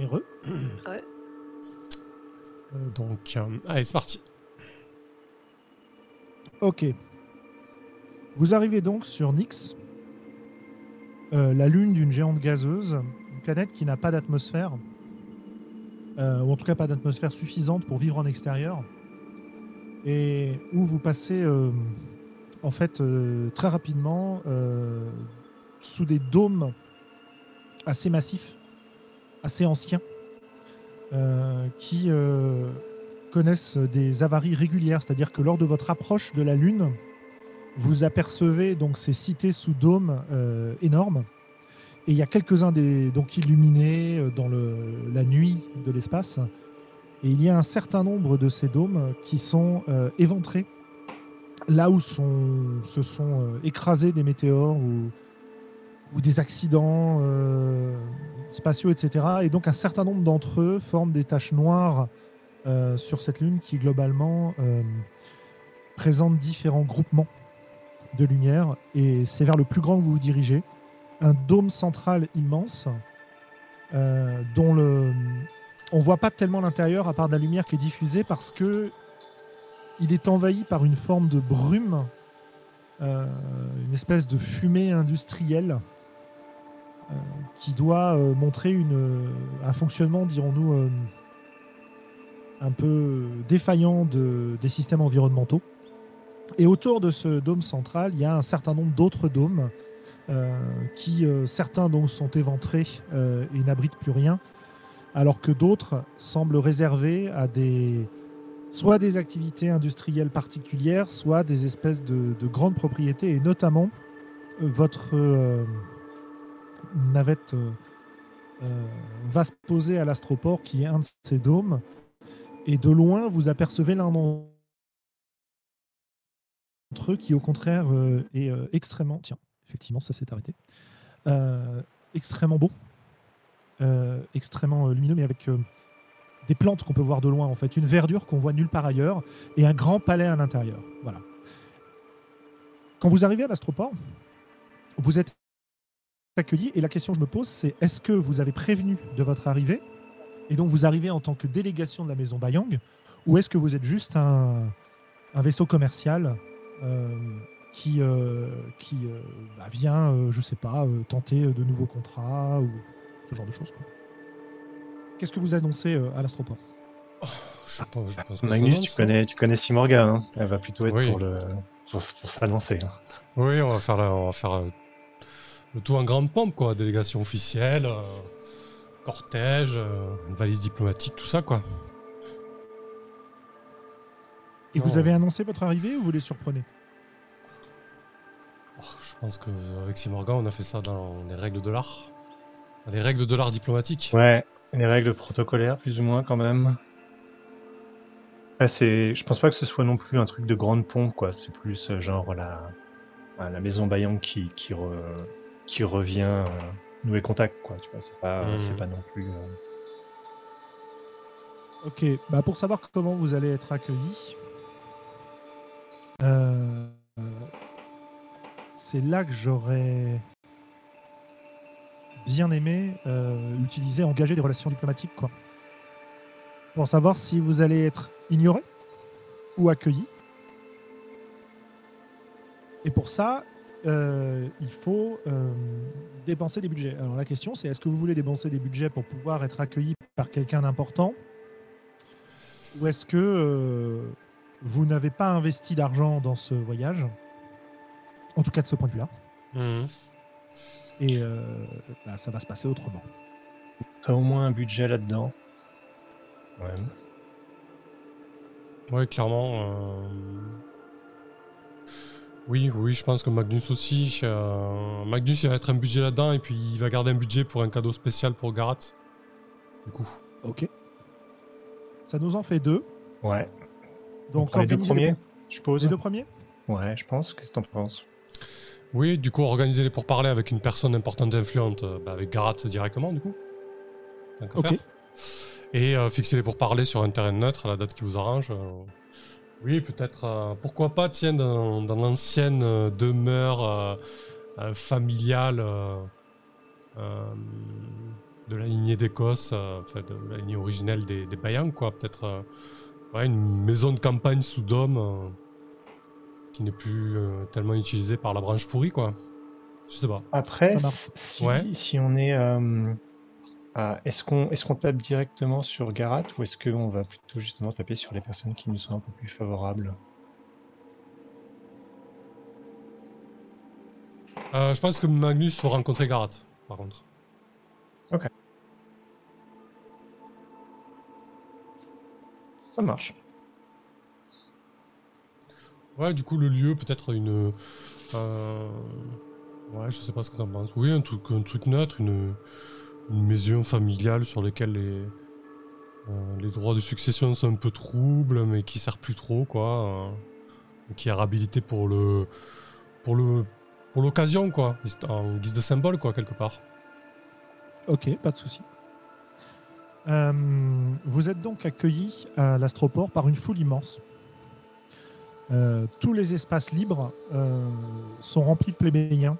et re. Ouais. Donc, allez, c'est parti. Ok. Vous arrivez donc sur Nyx, la lune d'une géante gazeuse, une planète qui n'a pas d'atmosphère, ou en tout cas pas d'atmosphère suffisante pour vivre en extérieur, et où vous passez en fait très rapidement sous des dômes assez massifs, assez anciens, qui connaissent des avaries régulières, c'est-à-dire que lors de votre approche de la Lune, vous apercevez donc ces cités sous dômes énormes, et il y a quelques-uns des donc illuminés dans la nuit de l'espace, et il y a un certain nombre de ces dômes qui sont éventrés, là où se sont écrasés des météores ou des accidents spatiaux, etc. Et donc un certain nombre d'entre eux forment des taches noires sur cette lune qui globalement présente différents groupements de lumière, et c'est vers le plus grand que vous vous dirigez, un dôme central immense dont on ne voit pas tellement l'intérieur à part de la lumière qui est diffusée parce que il est envahi par une forme de brume, une espèce de fumée industrielle qui doit montrer un fonctionnement, dirons-nous, un peu défaillant des systèmes environnementaux. Et autour de ce dôme central, il y a un certain nombre d'autres dômes qui, certains donc, sont éventrés et n'abritent plus rien, alors que d'autres semblent réservés à soit des activités industrielles particulières, soit des espèces de grandes propriétés, et notamment votre... navette va se poser à l'astroport qui est un de ces dômes, et de loin vous apercevez l'un d'entre eux qui au contraire est extrêmement extrêmement beau, extrêmement lumineux, mais avec des plantes qu'on peut voir de loin, en fait une verdure qu'on voit nulle part ailleurs, et un grand palais à l'intérieur. Voilà. Quand vous arrivez à l'astroport, vous êtes accueilli, et la question que je me pose, c'est: est-ce que vous avez prévenu de votre arrivée et donc vous arrivez en tant que délégation de la maison Bayang, ou est-ce que vous êtes juste un vaisseau commercial qui vient, je sais pas, tenter de nouveaux contrats ou ce genre de choses, quoi. Qu'est-ce que vous annoncez à l'astroport? Je pense que Magnus, tu connais Simorga, hein. Elle va plutôt être pour s'annoncer, hein. Oui, on va faire le tout en grande pompe, quoi. Délégation officielle, cortège, une valise diplomatique, tout ça, quoi. Et vous avez annoncé votre arrivée ou vous les surprenez? Je pense qu'avec Simorga, on a fait ça dans les règles de l'art. Les règles de l'art diplomatique. Ouais, les règles protocolaires, plus ou moins, quand même. Ouais, je pense pas que ce soit non plus un truc de grande pompe, quoi. C'est plus genre la maison Bayang qui revient nouer contact, quoi, tu vois, c'est pas non plus... Ok, bah pour savoir comment vous allez être accueillis, c'est là que j'aurais bien aimé engager des relations diplomatiques, quoi. Pour savoir si vous allez être ignoré ou accueilli. Et pour ça... il faut dépenser des budgets. Alors la question, c'est: est-ce que vous voulez dépenser des budgets pour pouvoir être accueilli par quelqu'un d'important, ou est-ce que vous n'avez pas investi d'argent dans ce voyage, en tout cas de ce point de vue-là, et ça va se passer autrement. T'as au moins un budget là-dedans. Ouais. Ouais, clairement. Oui, je pense que Magnus aussi. Magnus, il va être un budget là-dedans, et puis il va garder un budget pour un cadeau spécial pour Garat. Du coup. Ok. Ça nous en fait deux. Ouais. Donc les deux premiers, je suppose. Les deux premiers ? Ouais, je pense. Qu'est-ce que t'en penses ? Oui, du coup, organiser les pourparlers avec une personne importante et influente, avec Garat directement, du coup. Ok. Et fixer les pourparlers sur un terrain neutre, à la date qui vous arrange. Oui, peut-être. Pourquoi pas, tiens, dans l'ancienne demeure familiale de la lignée d'Écosse, enfin de la lignée originelle des Bayang, quoi. Peut-être ouais, une maison de campagne sous dôme qui n'est plus tellement utilisée par la branche pourrie, quoi. Je sais pas. Après, si, ouais. Si on est... est-ce qu'on tape directement sur Garat ou est-ce qu'on va plutôt justement taper sur les personnes qui nous sont un peu plus favorables? Je pense que Magnus va rencontrer Garat, par contre. Ok. Ça marche. Ouais, du coup, le lieu, peut-être une... ouais, je sais pas ce que t'en penses. Oui, un truc neutre, une maison familiale sur laquelle les droits de succession sont un peu troubles, mais qui sert plus trop, quoi. Qui est réhabilité pour l'occasion, quoi, en guise de symbole, quoi, quelque part. Ok, pas de souci. Vous êtes donc accueillis à l'Astroport par une foule immense. Tous les espaces libres sont remplis de plébéiens.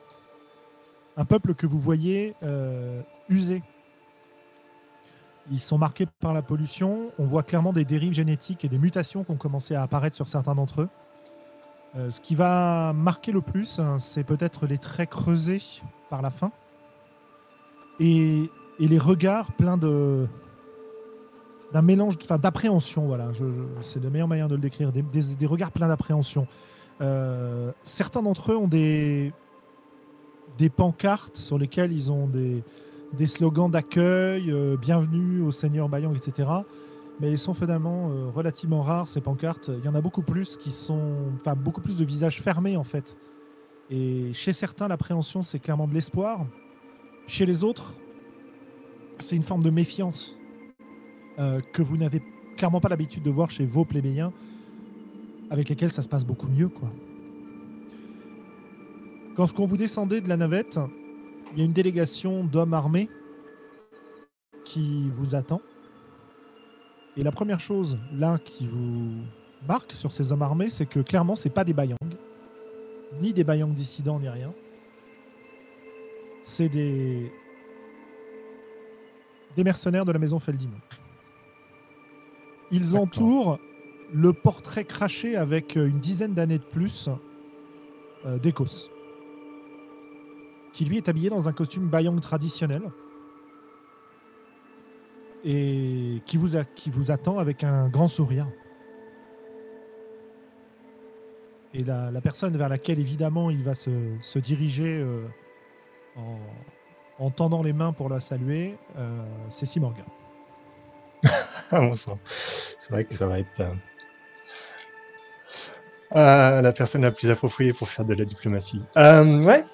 Un peuple que vous voyez usé. Ils sont marqués par la pollution. On voit clairement des dérives génétiques et des mutations qui ont commencé à apparaître sur certains d'entre eux. Ce qui va marquer le plus, hein, c'est peut-être les traits creusés par la faim et les regards pleins d'un mélange, enfin d'appréhension. Voilà, c'est le meilleur moyen de le décrire. Des regards pleins d'appréhension. Certains d'entre eux ont des pancartes sur lesquelles ils ont des slogans d'accueil, bienvenue au Seigneur Bayang, etc. Mais ils sont finalement relativement rares, ces pancartes. Il y en a beaucoup plus qui sont... Enfin, beaucoup plus de visages fermés, en fait. Et chez certains, l'appréhension, c'est clairement de l'espoir. Chez les autres, c'est une forme de méfiance que vous n'avez clairement pas l'habitude de voir chez vos plébéiens, avec lesquels ça se passe beaucoup mieux, quoi. Quand vous descendez de la navette, il y a une délégation d'hommes armés qui vous attend. Et la première chose, là, qui vous marque sur ces hommes armés, c'est que clairement, c'est pas des Bayang, ni des Bayang dissidents, ni rien. C'est des mercenaires de la maison Feldino. Ils entourent le portrait craché avec une 10aine d'années de plus d'Écosse, qui lui est habillé dans un costume Bayang traditionnel, et qui vous attend avec un grand sourire. Et la personne vers laquelle, évidemment, il va se diriger en tendant les mains pour la saluer, c'est Simorga. Ah bon sang, c'est vrai que ça va être... la personne la plus appropriée pour faire de la diplomatie. Ouais.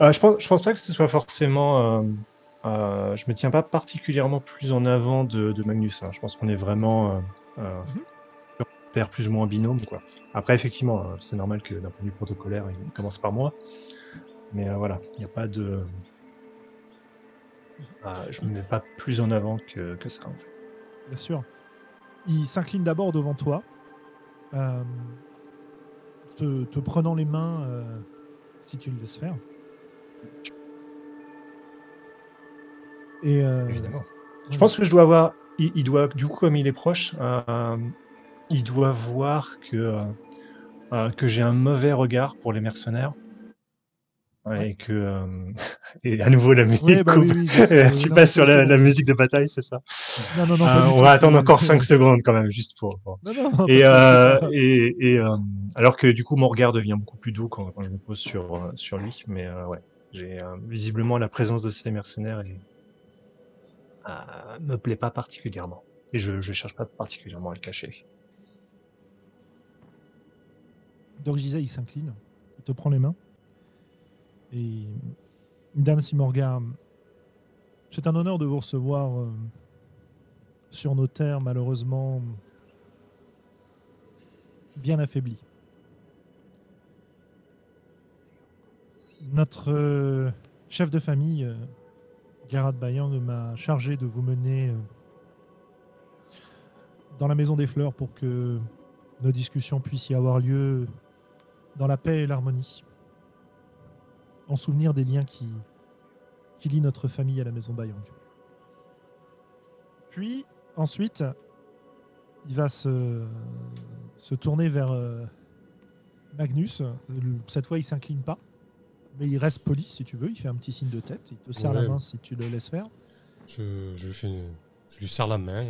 Je pense pas que ce soit forcément... je me tiens pas particulièrement plus en avant de Magnus, hein. Je pense qu'on est vraiment perd plus ou moins en binôme, quoi. Après, effectivement, c'est normal que d'un point de vue protocolaire, il commence par moi. Mais voilà, il n'y a pas de... je me mets pas plus en avant que ça, en fait. Bien sûr. Il s'incline d'abord devant toi, te prenant les mains, si tu le laisses faire. Et évidemment. Je pense que je dois avoir... Il doit, du coup, comme il est proche, il doit voir que j'ai un mauvais regard pour les mercenaires. Ouais. Et que... et à nouveau, la musique coupe. Tu passes sur la musique de bataille, c'est ça? Non, on va attendre encore 5 secondes, quand même, juste pour... Non, alors que, du coup, mon regard devient beaucoup plus doux quand je me pose sur lui. Mais ouais, j'ai visiblement la présence de ces mercenaires et... me plaît pas particulièrement. Et je cherche pas particulièrement à le cacher. Dorjizaï, il s'incline, il te prend les mains. Et Madame Simorga, c'est un honneur de vous recevoir sur nos terres, malheureusement bien affaiblies. Notre chef de famille... Garat Bayang m'a chargé de vous mener dans la Maison des Fleurs pour que nos discussions puissent y avoir lieu dans la paix et l'harmonie, en souvenir des liens qui qui lie notre famille à la maison Bayang. Puis, ensuite, il va se tourner vers Magnus. Cette fois, il ne s'incline pas, mais il reste poli, si tu veux. Il fait un petit signe de tête. Il te serre la main si tu le laisses faire. Je lui serre la main.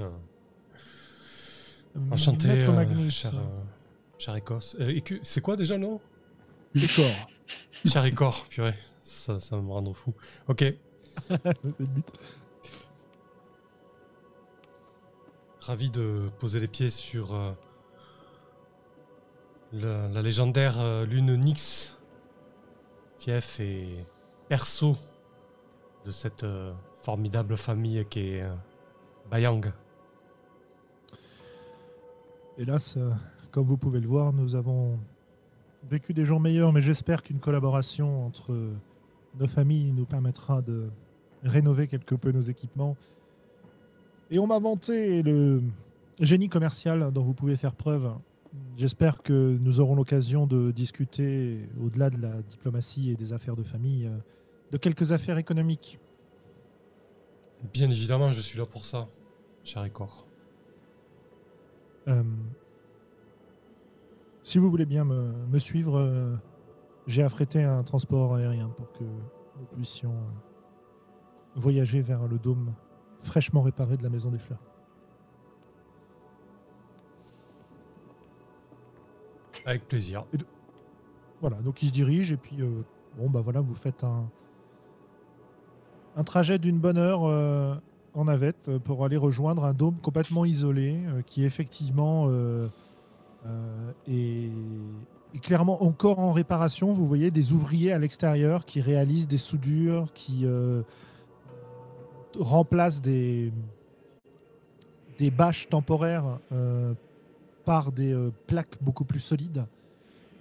Enchanté, cher Écosse. C'est quoi déjà le nom ? Écor. Cher Écor, purée. Ça va me rendre fou. Ok. C'est le but. Ravi de poser les pieds sur la légendaire lune Nyx, fief et perso de cette formidable famille qui est Bayang. Hélas, comme vous pouvez le voir, nous avons vécu des jours meilleurs, mais j'espère qu'une collaboration entre nos familles nous permettra de rénover quelque peu nos équipements. Et on m'a vanté le génie commercial dont vous pouvez faire preuve. J'espère que nous aurons l'occasion de discuter, au-delà de la diplomatie et des affaires de famille, de quelques affaires économiques. Bien évidemment, je suis là pour ça, cher Écor. Si vous voulez bien me suivre, j'ai affrété un transport aérien pour que nous puissions voyager vers le dôme fraîchement réparé de la Maison des Fleurs. Avec plaisir. Voilà, donc il se dirige et puis vous faites un trajet d'une bonne heure en navette pour aller rejoindre un dôme complètement isolé qui effectivement est clairement encore en réparation. Vous voyez des ouvriers à l'extérieur qui réalisent des soudures, qui remplace des bâches temporaires par des plaques beaucoup plus solides.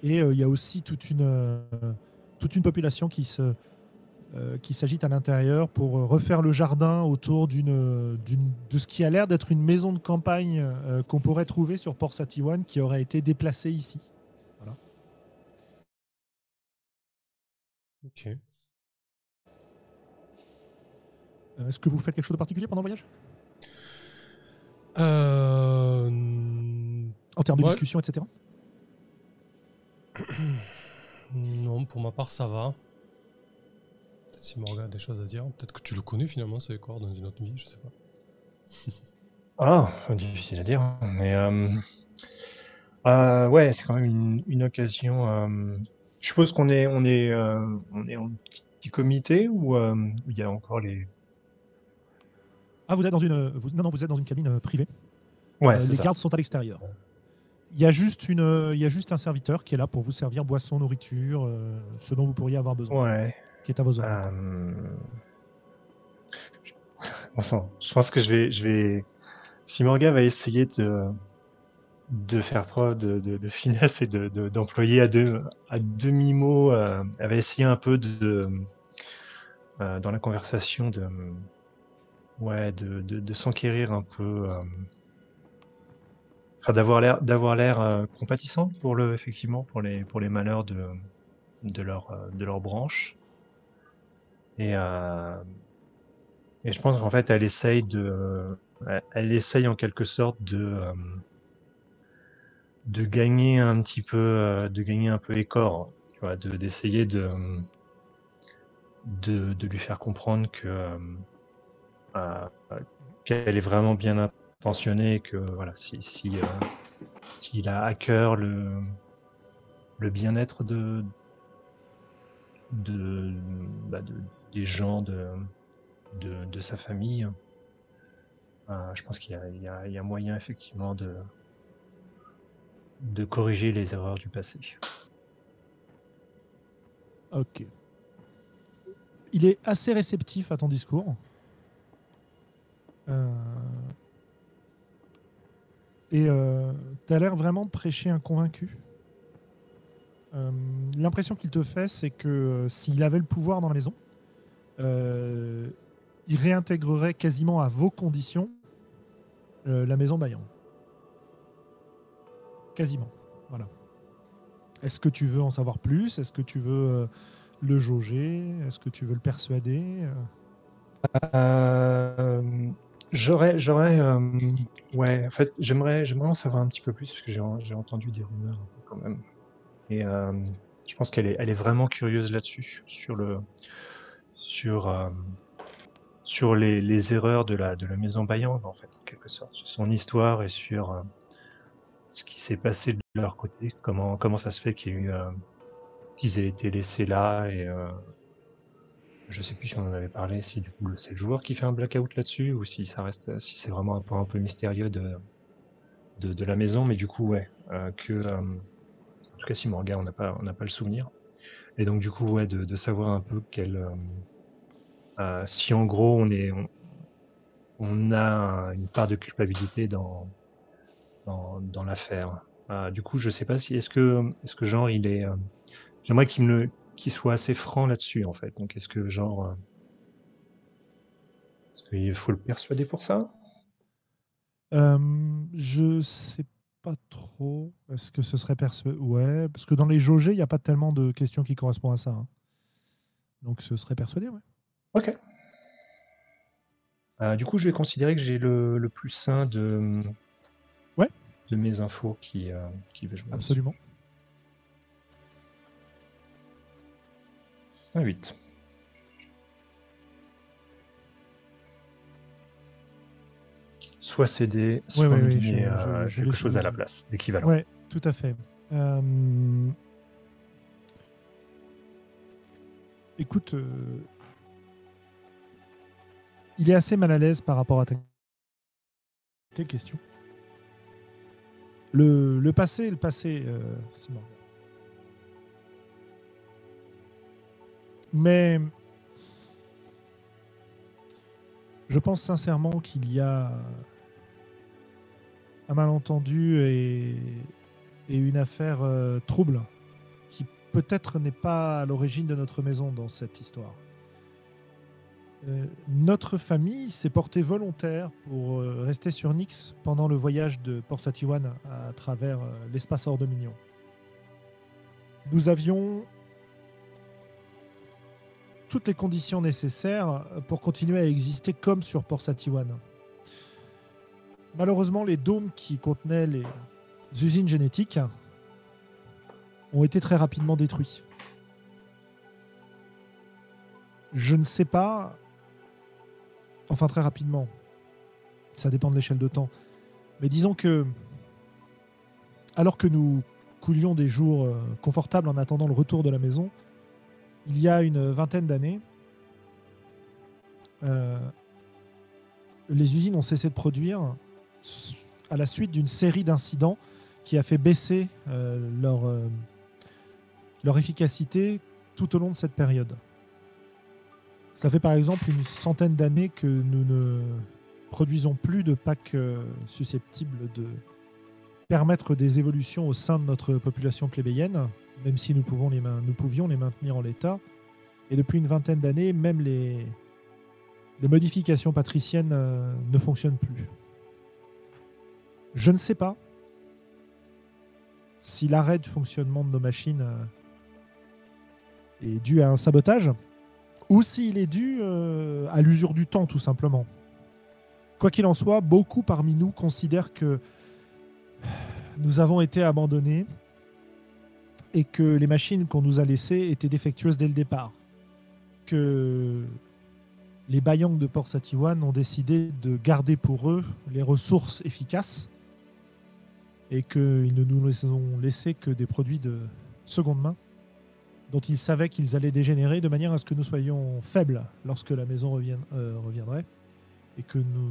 Et il y a aussi toute une population qui s'agite à l'intérieur pour refaire le jardin autour de ce qui a l'air d'être une maison de campagne qu'on pourrait trouver sur Port Satiwan qui aurait été déplacée ici. Voilà. Ok. Est-ce que vous faites quelque chose de particulier pendant le voyage ? En termes de discussion, etc. Non, pour ma part, ça va. Peut-être Simorga a des choses à dire. Peut-être que tu le connais finalement, c'est quoi, dans une autre vie, je sais pas. Difficile à dire. Mais c'est quand même une occasion. Je suppose qu'on est en petit comité ou il y a encore les... Ah, vous êtes dans une cabine privée. Ouais, les gardes sont à l'extérieur. Il y a juste un serviteur qui est là pour vous servir boisson, nourriture, ce dont vous pourriez avoir besoin. Ouais. Qui est à vos ordres. Bon sang, je pense que je vais. Simorga va essayer de faire preuve de finesse et d'employer à demi mot. Elle va essayer un peu dans la conversation de s'enquérir un peu, d'avoir l'air compatissant pour les malheurs de leur branche, et je pense qu'en fait elle essaye en quelque sorte de gagner un petit peu Écor, tu vois, d'essayer de lui faire comprendre que qu'elle est vraiment bien intentionnée et que voilà, s'il a à cœur le bien-être des gens de sa famille, je pense qu'il y a moyen effectivement de corriger les erreurs du passé. Ok. Il est assez réceptif à ton discours. Et t'as l'air vraiment de prêcher un convaincu. L'impression qu'il te fait, c'est que s'il avait le pouvoir dans la maison, il réintégrerait quasiment à vos conditions la maison Bayang. Quasiment. Voilà. Est-ce que tu veux en savoir plus ? Est-ce que tu veux le jauger ? Est-ce que tu veux le persuader ? Ouais, en fait, j'aimerais en savoir un petit peu plus, parce que j'ai entendu des rumeurs un peu quand même. Et je pense qu'elle est, vraiment curieuse là-dessus, sur le, sur les erreurs de la, maison Bayang, en fait, en quelque sorte, sur son histoire et sur ce qui s'est passé de leur côté, comment ça se fait qu'il y a eu, qu'ils aient été laissés là, et je sais plus si on en avait parlé, si du coup c'est le joueur qui fait un blackout là-dessus, ou si ça reste, si c'est vraiment un point un peu mystérieux de la maison, mais du coup, ouais, en tout cas, Simorga, on n'a pas le souvenir. Et donc, du coup, ouais, de savoir un peu quel... si en gros, on a une part de culpabilité dans l'affaire. Du coup, je sais pas si... Est-ce que genre, il est... J'aimerais qu'il soit assez franc là-dessus, en fait. Donc, est-ce que genre... Est-ce qu'il faut le persuader pour ça? Je sais pas. Pas trop. Est-ce que ce serait persuadé? Ouais, parce que dans les jaugés, il n'y a pas tellement de questions qui correspondent à ça. Hein. Donc ce serait persuadé, ouais. Ok. Du coup, je vais considérer que j'ai le plus sain de, ouais, de mes infos qui veut jouer. Absolument. C'est un 8. Soit céder, soit donner quelque chose à la place d'équivalent. Oui, tout à fait. Écoute, il est assez mal à l'aise par rapport à tes questions. Le passé, c'est bon. Mais je pense sincèrement qu'il y a un malentendu et une affaire trouble qui peut-être n'est pas à l'origine de notre maison dans cette histoire. Notre famille s'est portée volontaire pour rester sur Nyx pendant le voyage de Port Satiwan à travers l'espace hors Dominion. Nous avions toutes les conditions nécessaires pour continuer à exister comme sur Port Satiwan. Malheureusement, les dômes qui contenaient les usines génétiques ont été très rapidement détruits. Je ne sais pas... Enfin, très rapidement. Ça dépend de l'échelle de temps. Mais disons que... Alors que nous coulions des jours confortables en attendant le retour de la maison, il y a une 20aine d'années, les usines ont cessé de produire à la suite d'une série d'incidents qui a fait baisser leur efficacité tout au long de cette période. Ça fait par exemple une 100aine d'années que nous ne produisons plus de packs susceptibles de permettre des évolutions au sein de notre population plébéienne, même si nous pouvions les maintenir en l'état. Et depuis une 20aine d'années, même les modifications patriciennes ne fonctionnent plus. Je ne sais pas si l'arrêt du fonctionnement de nos machines est dû à un sabotage ou s'il est dû à l'usure du temps, tout simplement. Quoi qu'il en soit, beaucoup parmi nous considèrent que nous avons été abandonnés et que les machines qu'on nous a laissées étaient défectueuses dès le départ. Que les Bayang de Port Satiwan ont décidé de garder pour eux les ressources efficaces et qu'ils ne nous ont laissé que des produits de seconde main dont ils savaient qu'ils allaient dégénérer de manière à ce que nous soyons faibles lorsque la maison reviendrait et que nous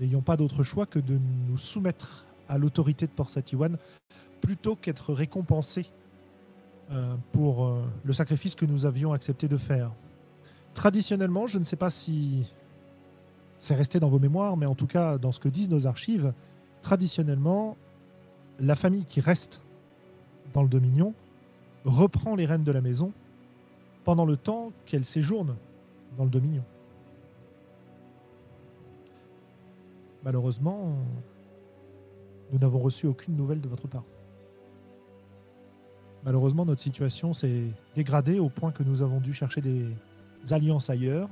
n'ayons pas d'autre choix que de nous soumettre à l'autorité de Port Satiwan plutôt qu'être récompensés pour le sacrifice que nous avions accepté de faire. Traditionnellement, je ne sais pas si c'est resté dans vos mémoires, mais en tout cas, dans ce que disent nos archives, traditionnellement, la famille qui reste dans le Dominion reprend les rênes de la maison pendant le temps qu'elle séjourne dans le Dominion. Malheureusement, nous n'avons reçu aucune nouvelle de votre part. Malheureusement, notre situation s'est dégradée au point que nous avons dû chercher des alliances ailleurs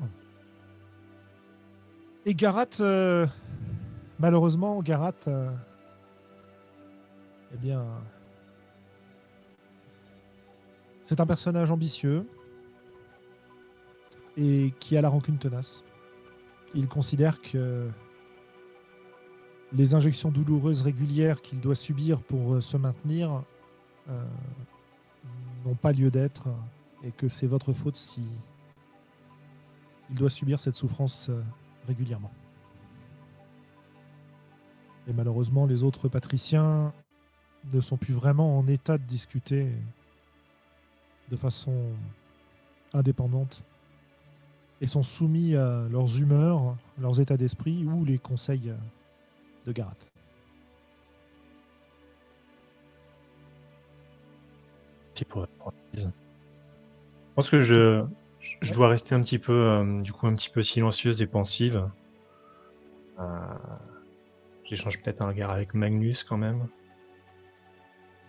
Et Garat, malheureusement, Garat, eh bien, c'est un personnage ambitieux et qui a la rancune tenace. Il considère que les injections douloureuses régulières qu'il doit subir pour se maintenir n'ont pas lieu d'être et que c'est votre faute si il doit subir cette souffrance régulièrement. Et malheureusement, les autres patriciens ne sont plus vraiment en état de discuter de façon indépendante et sont soumis à leurs humeurs, leurs états d'esprit ou les conseils de Garat. Merci pour votre analyse. Je pense que je dois rester un petit peu, silencieuse et pensive. J'échange peut-être un regard avec Magnus quand même,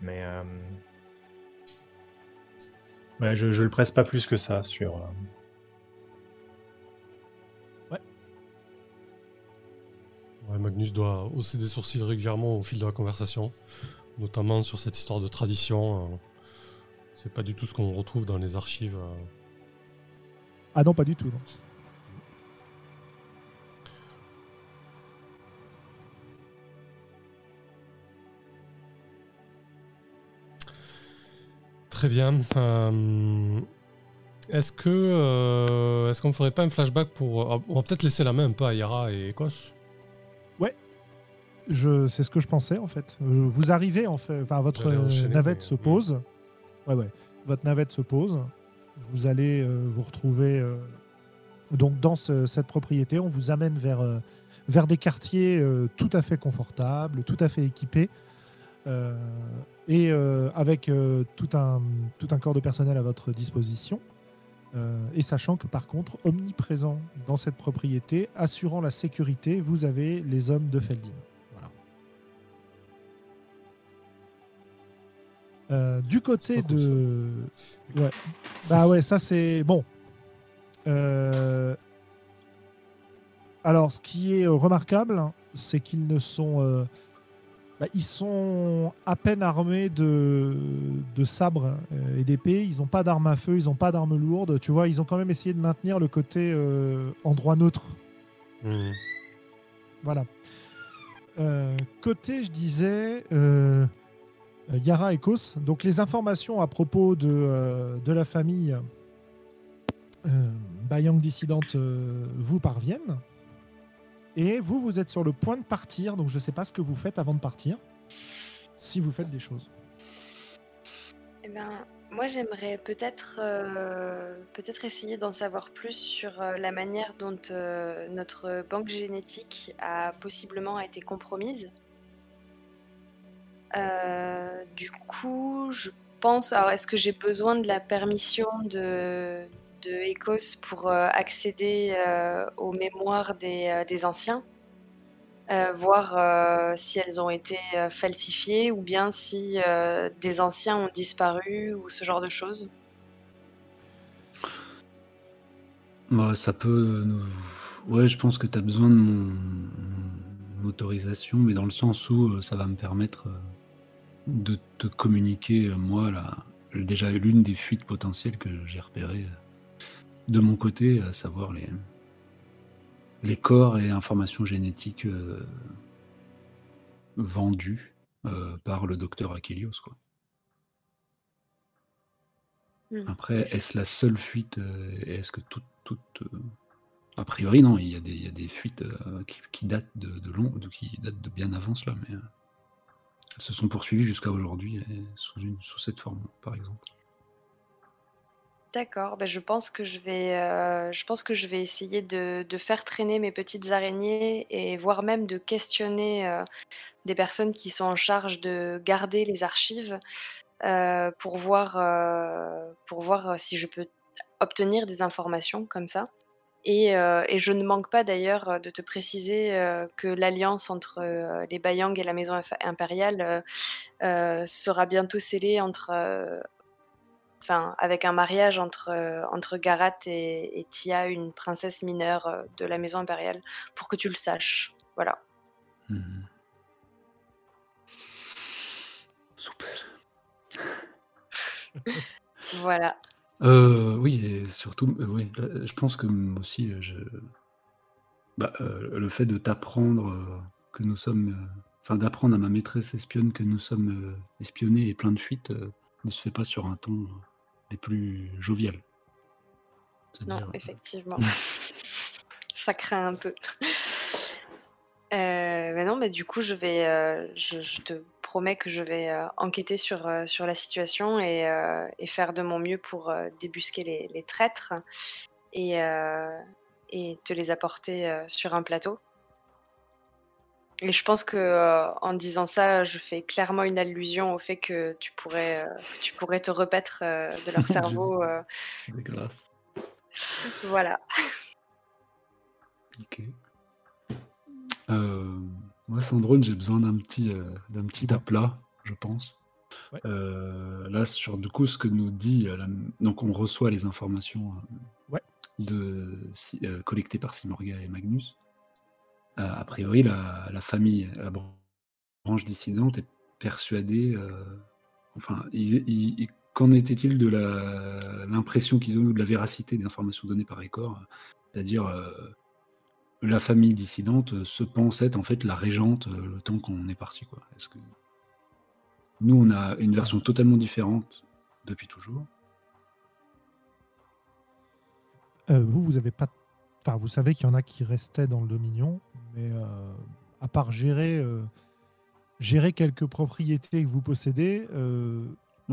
mais ouais, je le presse pas plus que ça sur. Ouais, Magnus doit hausser des sourcils régulièrement au fil de la conversation, notamment sur cette histoire de tradition. C'est pas du tout ce qu'on retrouve dans les archives. Ah non, pas du tout. Non. Très bien. Est-ce qu'on ferait pas un flashback pour... On va peut-être laisser la main un peu à Yara et Ecos. C'est ce que je pensais en fait. Vous arrivez en fait, enfin votre navette se pose. Ouais. Votre navette se pose. Vous allez vous retrouver donc dans cette propriété. On vous amène vers des quartiers tout à fait confortables, tout à fait équipés, et avec tout un corps de personnel à votre disposition. Et sachant que par contre, omniprésent dans cette propriété, assurant la sécurité, vous avez les hommes de Feldino. Voilà. Du côté de... Ouais. Bah ouais, ça c'est... Bon. Alors, ce qui est remarquable, c'est qu'ils ne sont... ils sont à peine armés de sabres et d'épées. Ils n'ont pas d'armes à feu, ils n'ont pas d'armes lourdes. Tu vois, ils ont quand même essayé de maintenir le côté endroit neutre. Mmh. Voilà. Côté, je disais, Yara et Kos. Donc, les informations à propos de la famille Bayang dissidente vous parviennent. Et vous êtes sur le point de partir, donc je ne sais pas ce que vous faites avant de partir, si vous faites des choses. Eh ben, moi, j'aimerais peut-être essayer d'en savoir plus sur la manière dont notre banque génétique a possiblement été compromise. Du coup, je pense... Alors, est-ce que j'ai besoin de la permission de Écosse pour accéder aux mémoires des anciens, voir si elles ont été falsifiées ou bien si des anciens ont disparu ou ce genre de choses. Bah, ça peut... Ouais, je pense que tu as besoin de mon autorisation, mais dans le sens où ça va me permettre de te communiquer, moi, là, déjà l'une des fuites potentielles que j'ai repérées. De mon côté, à savoir les corps et informations génétiques vendues par le docteur Achilles, quoi. Après, est-ce la seule fuite et est-ce que toutes a priori, non, il y a des fuites qui datent de bien avant cela, mais elles se sont poursuivies jusqu'à aujourd'hui sous cette forme, par exemple. D'accord, ben je pense que je vais essayer de faire traîner mes petites araignées et voire même de questionner des personnes qui sont en charge de garder les archives pour voir si je peux obtenir des informations comme ça. Et je ne manque pas d'ailleurs de te préciser que l'alliance entre les Bayang et la Maison impériale sera bientôt scellée entre... enfin, avec un mariage entre Garat et Tia, une princesse mineure de la maison impériale, pour que tu le saches. Voilà. Mmh. Super. Voilà. Oui, et surtout, oui, je pense que aussi, le fait de t'apprendre que nous sommes, enfin d'apprendre à ma maîtresse espionne que nous sommes espionnés et plein de fuites, ne se fait pas sur un ton des plus joviales. C'est-à-dire, non, effectivement. Ça craint un peu. Du coup, je te promets que je vais enquêter sur la situation et faire de mon mieux pour débusquer les traîtres et te les apporter sur un plateau. Et je pense que en disant ça, je fais clairement une allusion au fait que tu pourrais te repaître de leur cerveau. Dégueulasse. Voilà. Ok. Moi, sans drone, j'ai besoin d'un petit aplat, je pense. Ouais. Là, sur du coup, ce que nous dit, donc on reçoit les informations collectées par Simorga et Magnus. A priori, la famille, la branche dissidente est persuadée. Qu'en était-il de l'impression qu'ils ont eu de la véracité des informations données par Ecor, c'est-à-dire. La famille dissidente se pense être en fait la régente le temps qu'on est parti, quoi. Est-ce que nous on a une version totalement différente depuis toujours? Vous avez pas, enfin vous savez qu'il y en a qui restaient dans le Dominion, mais à part gérer quelques propriétés que vous possédez, oui,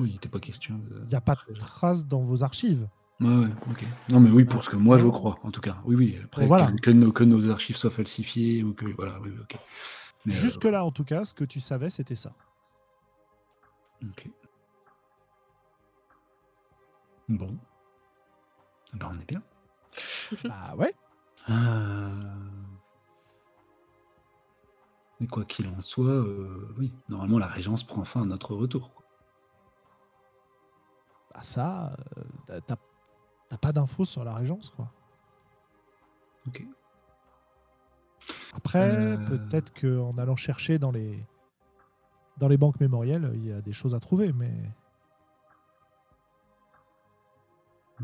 il n'était pas question. Il n'y a pas de trace dans vos archives. Ouais, ok. Non, mais oui, pour ce que moi je crois, en tout cas. Oui. Après, voilà. que nos archives soient falsifiées ou que voilà, oui, ok. Mais, jusque-là, en tout cas, ce que tu savais, c'était ça. Ok. Bon. On est bien. Bah ouais. Mais quoi qu'il en soit, oui. Normalement, la régence prend fin à notre retour, quoi. Bah ça, t'as pas d'infos sur la régence, quoi. Ok. Après, peut-être qu'en allant chercher dans les banques mémorielles, il y a des choses à trouver, mais...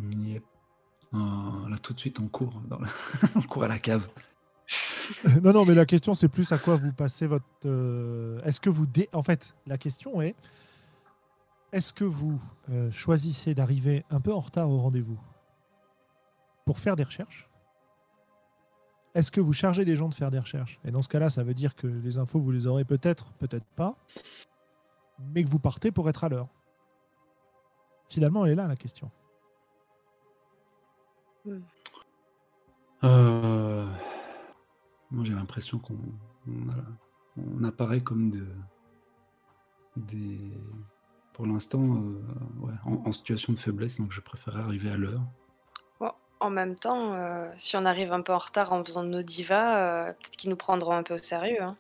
Yep. Là, tout de suite, on court. On court à la cave. Non, mais la question, c'est plus à quoi vous passez votre... Est-ce que vous... En fait, la question est... Est-ce que vous choisissez d'arriver un peu en retard au rendez-vous pour faire des recherches ? Est-ce que vous chargez des gens de faire des recherches ? Et dans ce cas-là, ça veut dire que les infos, vous les aurez peut-être, peut-être pas, mais que vous partez pour être à l'heure. Finalement, elle est là, la question. Moi, j'ai l'impression qu'on apparaît comme des... Pour l'instant, en situation de faiblesse, donc je préférerais arriver à l'heure. Bon, en même temps, si on arrive un peu en retard en faisant nos divas, peut-être qu'ils nous prendront un peu au sérieux. Hein.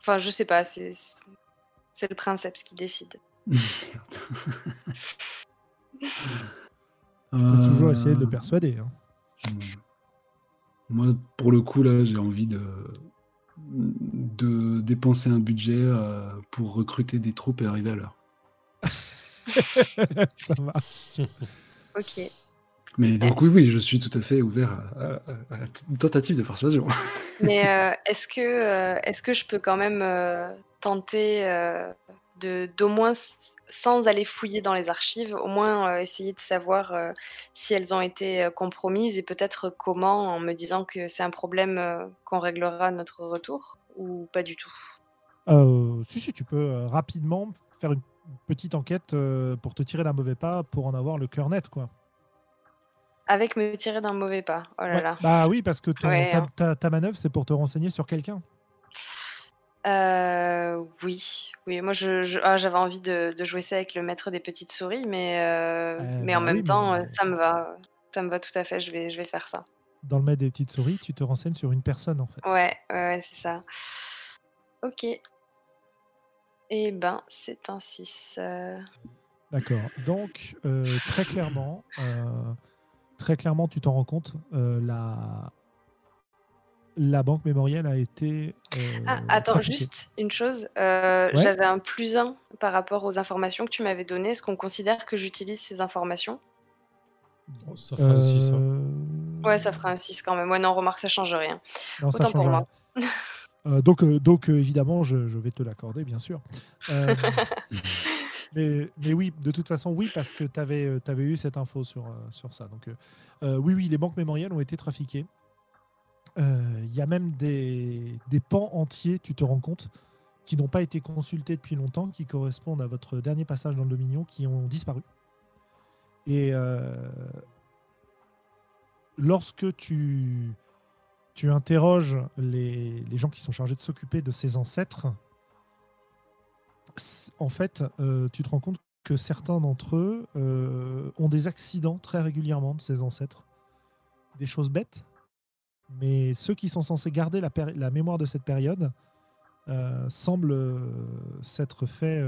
Enfin, je sais pas, c'est le princeps qui décide. On peut toujours essayer de le persuader. Hein. Moi, pour le coup, là, j'ai envie de dépenser un budget pour recruter des troupes et arriver à l'heure. Ça va. Ok. Mais donc oui, je suis tout à fait ouvert à une tentative de persuasion. Mais est-ce que je peux quand même tenter d'au moins, sans aller fouiller dans les archives, au moins essayer de savoir si elles ont été compromises et peut-être comment, en me disant que c'est un problème qu'on réglera à notre retour, ou pas du tout ? Si, tu peux rapidement faire une petite enquête pour te tirer d'un mauvais pas, pour en avoir le cœur net, quoi. Avec me tirer d'un mauvais pas, oh là là. Bah oui, parce que ta manœuvre, c'est pour te renseigner sur quelqu'un. Oui. Moi, j'avais envie de jouer ça avec le maître des petites souris, mais en même temps, ça me va tout à fait. Je vais faire ça. Dans le maître des petites souris, tu te renseignes sur une personne, en fait. Ouais, c'est ça. Ok. Eh ben, c'est un 6. D'accord. Donc, très clairement, tu t'en rends compte, la banque mémorielle a été... attends, trafiquée. Juste une chose. Ouais. J'avais un +1 par rapport aux informations que tu m'avais données. Est-ce qu'on considère que j'utilise ces informations? Oh, ça fera un 6. Hein. Ouais, ça fera un 6 quand même. Ouais, non, remarque, ça change rien. Non, autant pour moi. Donc, évidemment, je vais te l'accorder, bien sûr. Mais oui, de toute façon, oui, parce que tu avais eu cette info sur ça. Donc, oui, les banques mémorielles ont été trafiquées. Il y a même des pans entiers, tu te rends compte, qui n'ont pas été consultés depuis longtemps, qui correspondent à votre dernier passage dans le Dominion, qui ont disparu. Et lorsque tu interroges les gens qui sont chargés de s'occuper de ses ancêtres, en fait, tu te rends compte que certains d'entre eux ont des accidents très régulièrement de ses ancêtres. Des choses bêtes, mais ceux qui sont censés garder la mémoire de cette période semblent s'être fait...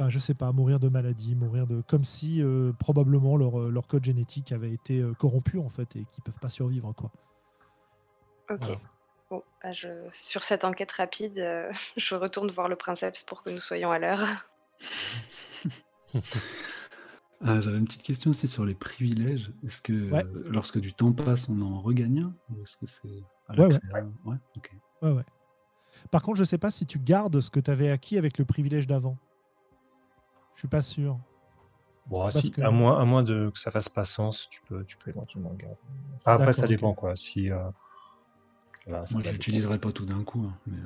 Enfin, je sais pas, mourir de maladie, comme si probablement leur code génétique avait été corrompu en fait et qu'ils peuvent pas survivre quoi. Ok. Voilà. Bon, bah sur cette enquête rapide, je retourne voir le princeps pour que nous soyons à l'heure. J'avais une petite question aussi sur les privilèges. Est-ce que lorsque du temps passe, on en regagne un ou est-ce que c'est à l'accès? Ouais. Ok. Ouais. Par contre, je sais pas si tu gardes ce que tu avais acquis avec le privilège d'avant. Je suis pas sûr. Bon, si, que... à moins de que ça fasse pas sens, tu peux éventuellement garder. Enfin, après, ça dépend quoi. Si moi, je l'utiliserai pas tout d'un coup. Hein, mais,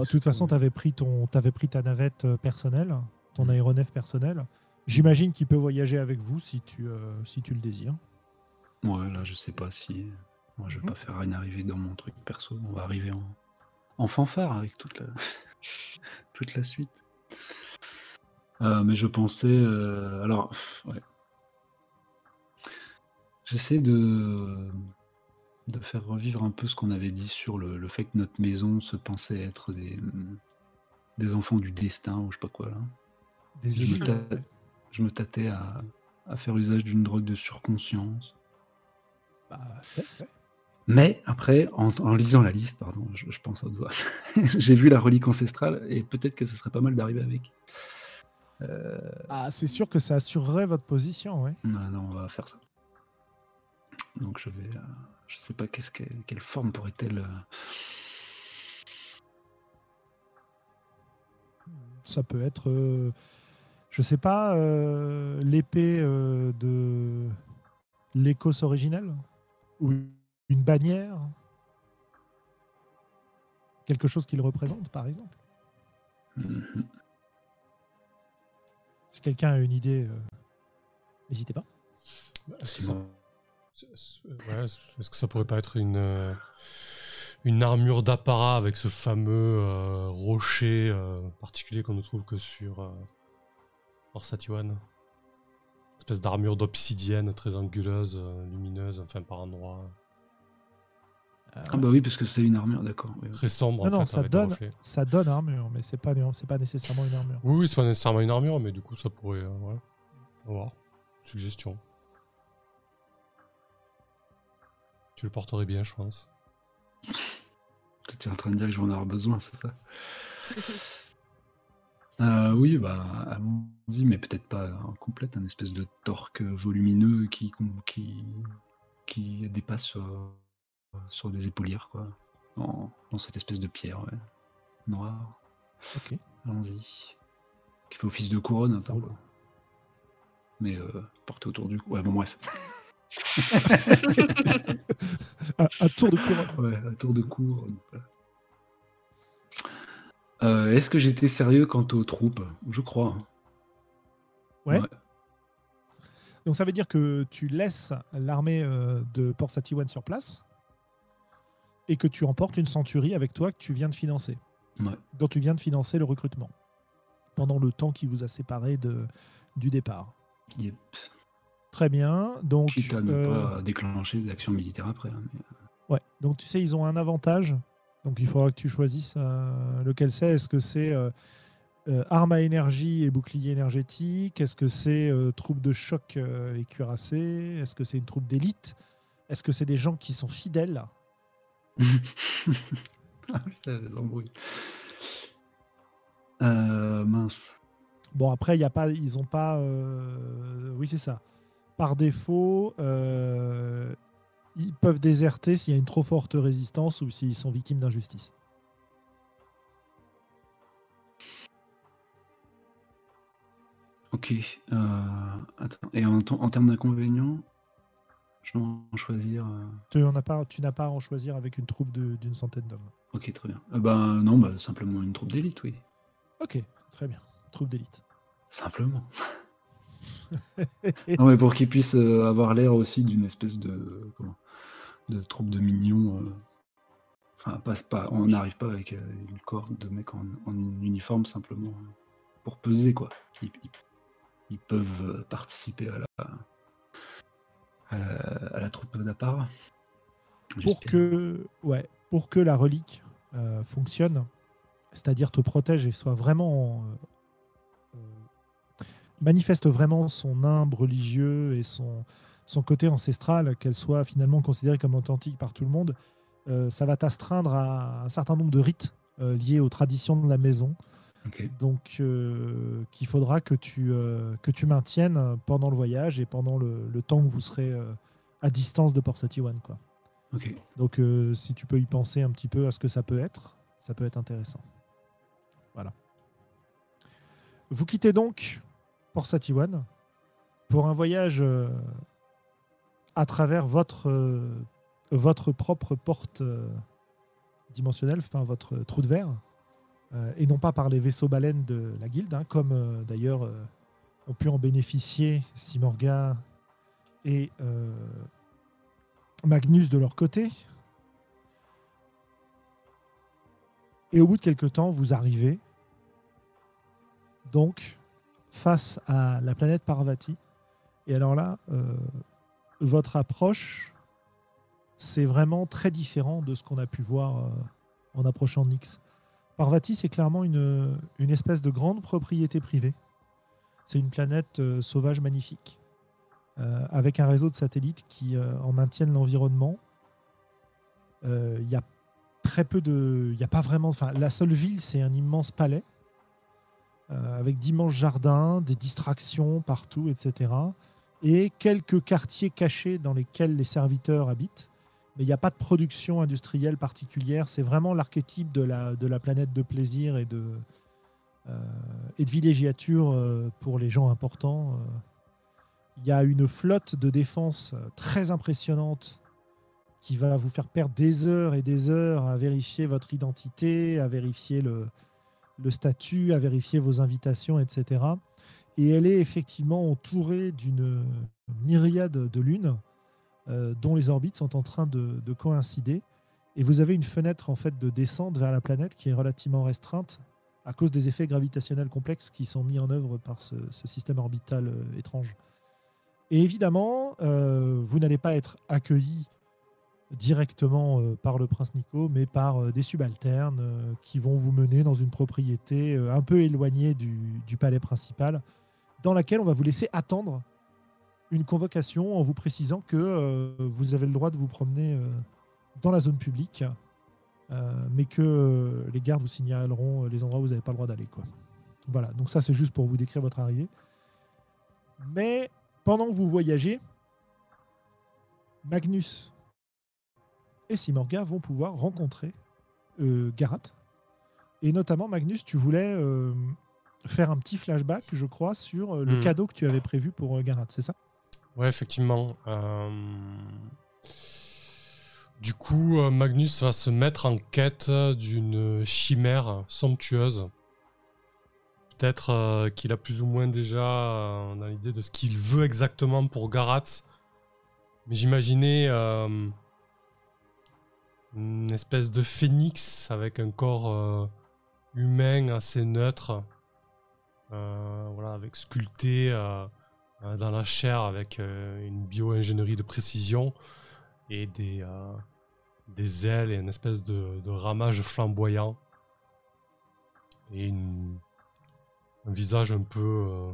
de toute façon, t'avais pris ta navette personnelle, ton aéronef personnel. J'imagine qu'il peut voyager avec vous si tu le désires. Ouais, là, je sais pas si. Moi, je vais pas faire une arrivée dans mon truc perso. On va arriver en fanfare avec toute la suite. Mais je pensais... J'essaie de faire revivre un peu ce qu'on avait dit sur le fait que notre maison se pensait être des enfants du destin ou je sais pas quoi là. Je me tâtais à faire usage d'une drogue de surconscience. Mais après, en lisant la liste, pardon, je pense à toi. J'ai vu la relique ancestrale et peut-être que ce serait pas mal d'arriver avec. C'est sûr que ça assurerait votre position, ouais. Non, on va faire ça. Donc je vais... je sais pas quelle forme pourrait-elle... Ça peut être... je sais pas, l'épée de l'Écosse originelle ou une bannière. Quelque chose qu'il représente, par exemple. Mm-hmm. Si quelqu'un a une idée, n'hésitez pas. Est-ce que ça pourrait pas être une armure d'apparat avec ce fameux rocher particulier qu'on ne trouve que sur Port Satiwan? Une espèce d'armure d'obsidienne très anguleuse, lumineuse, enfin par endroits. Ah bah oui, parce que c'est une armure, d'accord. Oui. Très sombre, en fait, ça avec donne, le reflet. Ça donne armure, mais c'est pas nécessairement une armure. Oui, c'est pas nécessairement une armure, mais du coup, ça pourrait... Voilà. Suggestion. Tu le porterais bien, je pense. Tu es en train de dire que je vais en avoir besoin, c'est ça? Oui, bah, allons-y, mais peut-être pas complète, un espèce de torque volumineux qui dépasse... sur des épaulières, quoi, dans cette espèce de pierre noire. Ok. Allons-y. Qui fait office de couronne, un peu. Quoi. Mais portée autour du cou. Ouais, bon, bref. à tour de couronne. Ouais, à tour de couronne. Voilà. Est-ce que j'étais sérieux quant aux troupes? Je crois. Ouais. Donc ça veut dire que tu laisses l'armée de Port Satiwan sur place et que tu emportes une centurie avec toi que tu viens de financer, dont tu viens de financer le recrutement, pendant le temps qui vous a séparé du départ. Yep. Très bien. Donc, quitte à ne pas déclencher l'action militaire après. Mais... Ouais, donc tu sais, ils ont un avantage Donc il faudra que tu choisisses lequel c'est. Est-ce que c'est arme à énergie et bouclier énergétique? Est-ce que c'est troupe de choc et cuirassés? Est-ce que c'est une troupe d'élite? Est-ce que c'est des gens qui sont fidèles? Ah putain, des embrouilles. Mince. Bon, après, y a pas, ils n'ont pas... Oui, c'est ça. Par défaut, ils peuvent déserter s'il y a une trop forte résistance ou s'ils sont victimes d'injustice. Ok. Attends. Et en termes d'inconvénients, je dois en choisir... Tu n'as pas à en choisir avec une troupe d'une centaine d'hommes. Ok, très bien. Non, simplement une troupe d'élite, oui. Ok, très bien. Troupe d'élite. Simplement. Non, mais pour qu'ils puissent avoir l'air aussi d'une espèce de troupe de mignons. Enfin, on n'arrive pas avec une corde de mecs en uniforme, simplement pour peser, quoi. Ils peuvent participer à la troupe d'apparat. Pour que la relique fonctionne, c'est-à-dire te protège et soit vraiment manifeste vraiment son imbre religieux et son côté ancestral, qu'elle soit finalement considérée comme authentique par tout le monde, ça va t'astreindre à un certain nombre de rites liés aux traditions de la maison. Okay. Donc, qu'il faudra que tu maintiennes pendant le voyage et pendant le temps où vous serez à distance de Port Satiwan, quoi. Okay. Donc, si tu peux y penser un petit peu à ce que ça peut être intéressant. Voilà. Vous quittez donc Port Satiwan pour un voyage à travers votre propre porte dimensionnelle, enfin votre trou de verre. Et non pas par les vaisseaux baleines de la guilde, hein, comme d'ailleurs ont pu en bénéficier Simorga et Magnus de leur côté. Et au bout de quelques temps, vous arrivez donc face à la planète Parvati. Et alors là, votre approche, c'est vraiment très différent de ce qu'on a pu voir en approchant de Nyx. Parvati, c'est clairement une espèce de grande propriété privée. C'est une planète sauvage magnifique, avec un réseau de satellites qui en maintiennent l'environnement. Il n'y a pas vraiment... Enfin, la seule ville, c'est un immense palais, avec d'immenses jardins, des distractions partout, etc. Et quelques quartiers cachés dans lesquels les serviteurs habitent. Mais il n'y a pas de production industrielle particulière. C'est vraiment l'archétype de la planète de plaisir et de villégiature pour les gens importants. Il y a une flotte de défense très impressionnante qui va vous faire perdre des heures et des heures à vérifier votre identité, à vérifier le statut, à vérifier vos invitations, etc. Et elle est effectivement entourée d'une myriade de lunes dont les orbites sont en train de coïncider, et vous avez une fenêtre en fait de descente vers la planète qui est relativement restreinte à cause des effets gravitationnels complexes qui sont mis en œuvre par ce système orbital étrange. Et évidemment, vous n'allez pas être accueilli directement par le prince Nico, mais par des subalternes qui vont vous mener dans une propriété un peu éloignée du palais principal, dans laquelle on va vous laisser attendre une convocation en vous précisant que vous avez le droit de vous promener dans la zone publique, mais que les gardes vous signaleront les endroits où vous n'avez pas le droit d'aller, quoi. Voilà, donc ça c'est juste pour vous décrire votre arrivée. Mais pendant que vous voyagez, Magnus et Simorga vont pouvoir rencontrer Garat. Et notamment, Magnus, tu voulais faire un petit flashback, je crois, sur le cadeau que tu avais prévu pour Garat, c'est ça ? Ouais, effectivement. Du coup, Magnus va se mettre en quête d'une chimère somptueuse. Peut-être qu'il a plus ou moins déjà dans l'idée de ce qu'il veut exactement pour Garat. Mais j'imaginais une espèce de phénix avec un corps humain assez neutre. Voilà, avec sculpté... dans la chair avec une bio-ingénierie de précision et des ailes et une espèce de ramage flamboyant. Et un visage un peu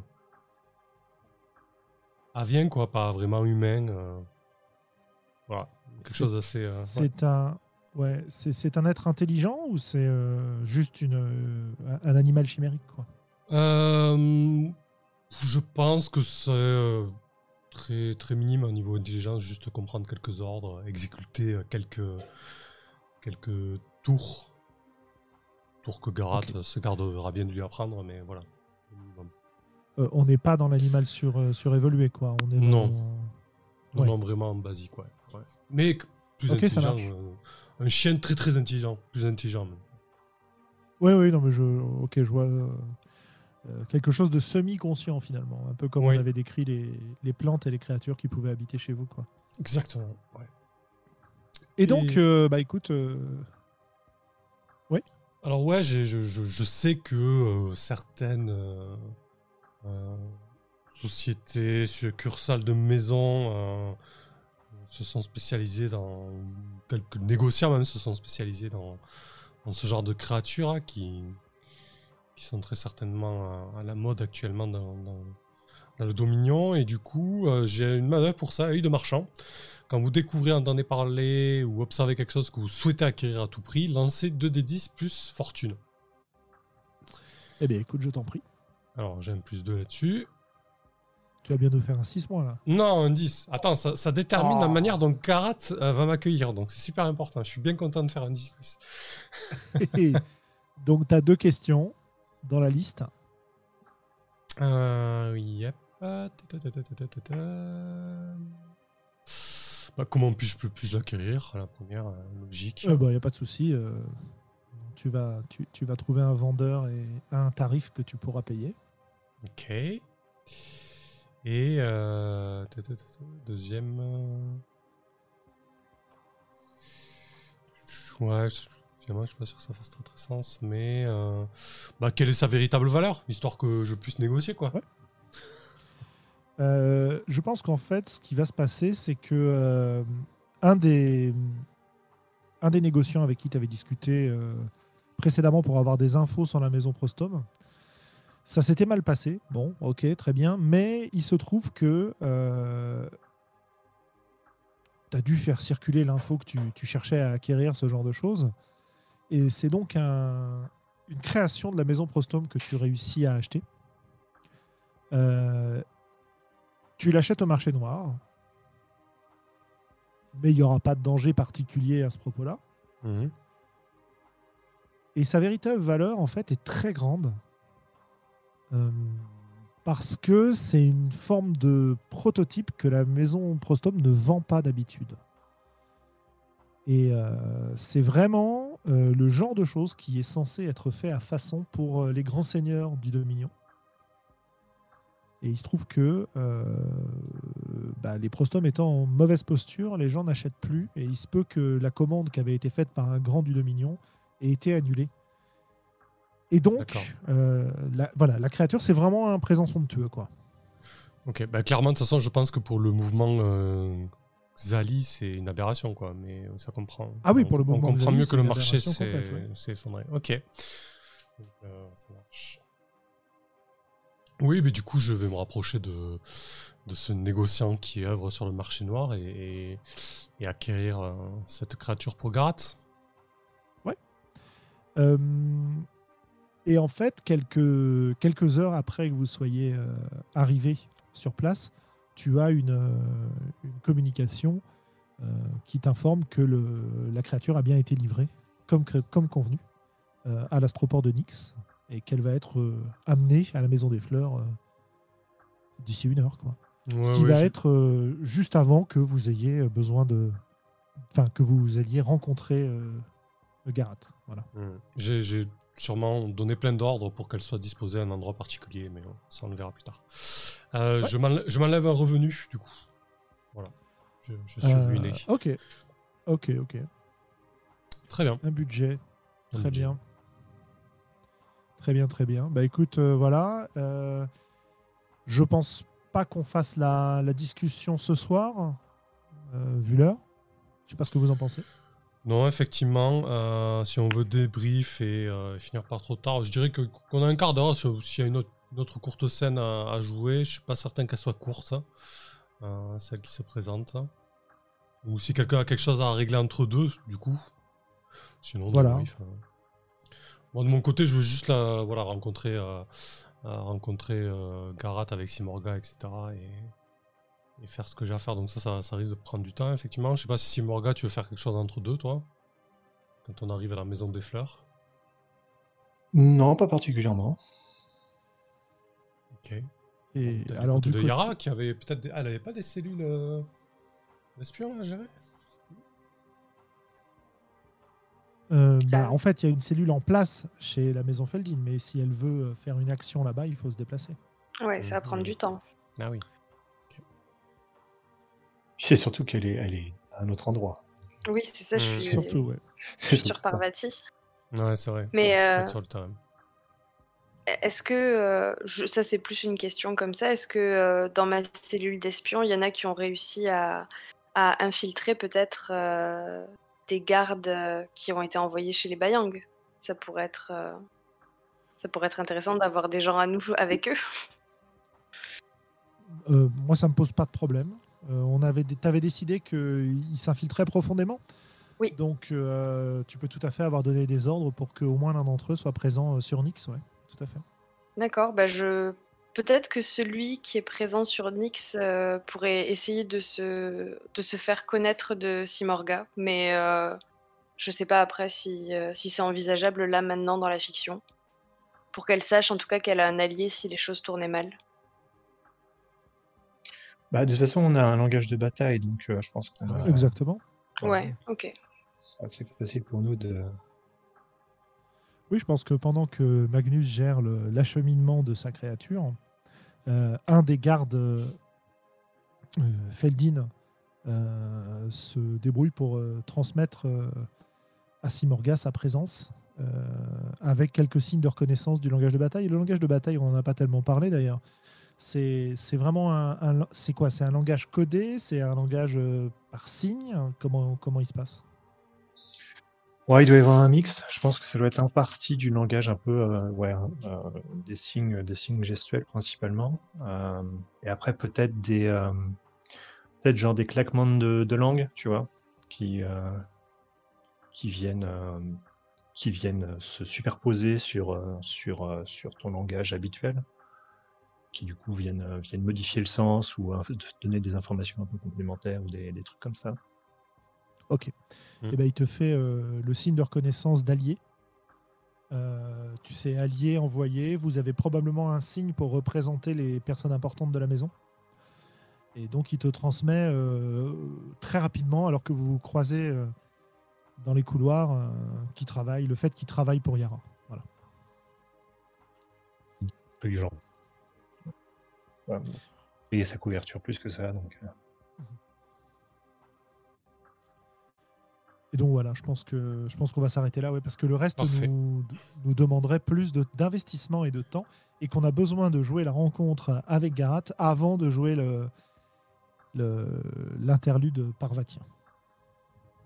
avien, quoi, pas vraiment humain. Voilà, quelque chose d'assez... c'est un être intelligent ou c'est juste un animal chimérique, quoi? Je pense que c'est très, très minime au niveau intelligence, juste comprendre quelques ordres, exécuter quelques tours. Tours que Garat se gardera bien de lui apprendre, mais voilà. On n'est pas dans l'animal surévolué, quoi. On est non. Dans... Non, vraiment basique, ouais. Mais plus intelligent. Un chien très, très intelligent. Plus intelligent, même. Oui, non, mais je vois... quelque chose de semi-conscient, finalement. Un peu comme on avait décrit les plantes et les créatures qui pouvaient habiter chez vous, quoi. Exactement, ouais. Et donc, écoute... Oui. Alors, ouais, je sais que certaines sociétés, succursales de maison se sont spécialisées dans... Quelques négociants, même, se sont spécialisés dans ce genre de créatures, hein, qui sont très certainement à la mode actuellement dans le Dominion. Et du coup, j'ai une manœuvre pour ça, œil de marchand. Quand vous découvrez, entendez parler ou observez quelque chose que vous souhaitez acquérir à tout prix, lancez 2d10 plus fortune. Eh bien, écoute, je t'en prie. Alors, j'ai un plus 2 là-dessus. Tu vas bien nous faire un 6 mois, là. Non, un 10. Attends, ça détermine la manière dont Garat va m'accueillir. Donc, c'est super important. Je suis bien content de faire un 10 plus. Donc, tu as deux questions dans la liste. Yep. Bah, comment puis-je l'acquérir? La première, logique. Il n'y a pas de souci. Tu vas trouver un vendeur et un tarif que tu pourras payer. Ok. Et deuxième... Ouais, finalement, je suis pas sûr que ça fasse très sens, mais quelle est sa véritable valeur, histoire que je puisse négocier, quoi. Ouais. Je pense qu'en fait, ce qui va se passer, c'est que un des négociants avec qui tu avais discuté précédemment pour avoir des infos sur la maison Prostome, ça s'était mal passé. Bon, ok, très bien, mais il se trouve que tu as dû faire circuler l'info que tu cherchais à acquérir, ce genre de choses. Et c'est donc une création de la maison Prostome que tu réussis à acheter. Tu l'achètes au marché noir, mais il n'y aura pas de danger particulier à ce propos-là. Mmh. Et sa véritable valeur, en fait, est très grande parce que c'est une forme de prototype que la maison Prostome ne vend pas d'habitude. Et c'est vraiment le genre de chose qui est censé être fait à façon pour les grands seigneurs du Dominion. Et il se trouve que les Prostomes étant en mauvaise posture, les gens n'achètent plus. Et il se peut que la commande qui avait été faite par un grand du Dominion ait été annulée. Et donc, la créature, c'est vraiment un présent somptueux, quoi. Ok, clairement, de toute façon, je pense que pour le mouvement Zali, c'est une aberration, quoi. Mais ça comprend. Ah oui, pour le mouvement Zali, on comprend mieux que le marché s'est effondré. Ok. Donc, ça marche. Oui, mais du coup, je vais me rapprocher de ce négociant qui œuvre sur le marché noir et acquérir cette créature pour Garat. Ouais. Et en fait, quelques heures après que vous soyez arrivé sur place, tu as une communication qui t'informe que la créature a bien été livrée, comme convenu, à l'astroport de Nyx. Et qu'elle va être amenée à la Maison des Fleurs d'ici 1 heure, quoi. Ouais, ce qui va être juste avant que vous ayez besoin que vous alliez rencontrer Garat. Voilà. J'ai sûrement donné plein d'ordres pour qu'elle soit disposée à un endroit particulier, mais ça on le verra plus tard. Je m'enlève un revenu, du coup. Voilà. Je suis ruiné. Ok. Très bien. Un budget. Très bien. Très bien. Écoute, voilà. Je pense pas qu'on fasse la discussion ce soir, vu l'heure. Je sais pas ce que vous en pensez. Non, effectivement, si on veut débrief et finir par trop tard, je dirais qu'on a un quart d'heure. S'il y a une autre courte scène à jouer, je suis pas certain qu'elle soit courte, celle qui se présente. Ou si quelqu'un a quelque chose à régler entre deux, du coup. Sinon, voilà. Débrief, moi, de mon côté, je veux juste rencontrer Garat avec Simorga, etc. Et faire ce que j'ai à faire, donc ça risque de prendre du temps, effectivement. Je sais pas si Simorga, tu veux faire quelque chose entre deux, toi, quand on arrive à la Maison des Fleurs. Non, pas particulièrement. Ok. Et alors du coup, Yara, qui avait peut-être, elle avait pas des cellules d'espions à gérer. En fait, il y a une cellule en place chez la Maison Feldine, mais si elle veut faire une action là-bas, il faut se déplacer. Ouais, ça va prendre du temps. Ah oui. C'est surtout qu'elle est à un autre endroit. Oui, c'est ça, je suis surtout, ouais. Je suis sur Parvati. Ouais, c'est vrai. Mais sur le terrain. Est-ce que, ça c'est plus une question comme ça, est-ce que dans ma cellule d'espion, il y en a qui ont réussi à infiltrer peut-être des gardes qui ont été envoyés chez les Bayang? Ça pourrait être intéressant d'avoir des gens à nous avec eux. Moi, ça me pose pas de problème. T'avais décidé qu'il s'infiltrait profondément. Oui. Donc, tu peux tout à fait avoir donné des ordres pour qu'au moins l'un d'entre eux soit présent sur Nyx, ouais, tout à fait. D'accord, peut-être que celui qui est présent sur Nyx pourrait essayer de se faire connaître de Simorga, mais je sais pas après si c'est envisageable là, maintenant, dans la fiction. Pour qu'elle sache, en tout cas, qu'elle a un allié si les choses tournaient mal. De toute façon, on a un langage de bataille, donc je pense qu'on a... Exactement. Ouais, ok. C'est assez facile pour nous de... Oui, je pense que pendant que Magnus gère l'acheminement de sa créature, un des gardes Feldin se débrouille pour transmettre à Simorga sa présence avec quelques signes de reconnaissance du langage de bataille. Et le langage de bataille, on n'en a pas tellement parlé d'ailleurs. C'est vraiment c'est un langage codé, c'est un langage par signe. Comment il se passe? Ouais, il doit y avoir un mix. Je pense que ça doit être en partie du langage un peu des signes gestuels principalement. Et après peut-être peut-être genre des claquements de langue, tu vois, qui viennent se superposer sur ton langage habituel, qui du coup viennent modifier le sens ou donner des informations un peu complémentaires ou des trucs comme ça. Ok. Et il te fait le signe de reconnaissance d'allié. Tu sais, allié, envoyé, vous avez probablement un signe pour représenter les personnes importantes de la maison. Et donc il te transmet très rapidement, alors que vous vous croisez dans les couloirs, le fait qu'il travaille pour Yara. Voilà. Plus genre. Et sa couverture plus que ça, donc. Et donc voilà, je pense qu'on va s'arrêter là, ouais, parce que le reste nous demanderait plus d'investissement et de temps, et qu'on a besoin de jouer la rencontre avec Garat avant de jouer l'interlude parvatien.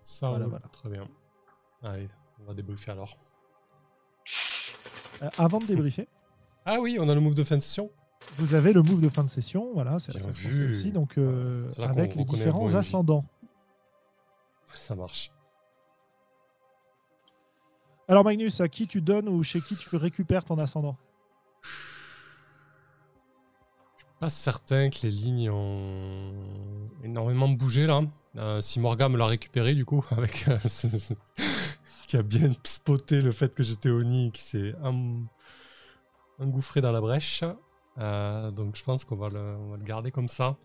Ça, voilà. Très bien. Allez, on va débriefer alors. Avant de débriefer. Ah oui, on a le move de fin de session. Vous avez le move de fin de session, voilà, c'est la session aussi, donc avec les différents ascendants. Ça marche. Alors Magnus, à qui tu donnes ou chez qui tu récupères ton ascendant? Je suis pas certain que les lignes ont énormément bougé là. Simorga me l'a récupéré du coup, avec qui a bien spoté le fait que j'étais Oni, qui s'est engouffré dans la brèche. Donc je pense qu'on va le garder comme ça.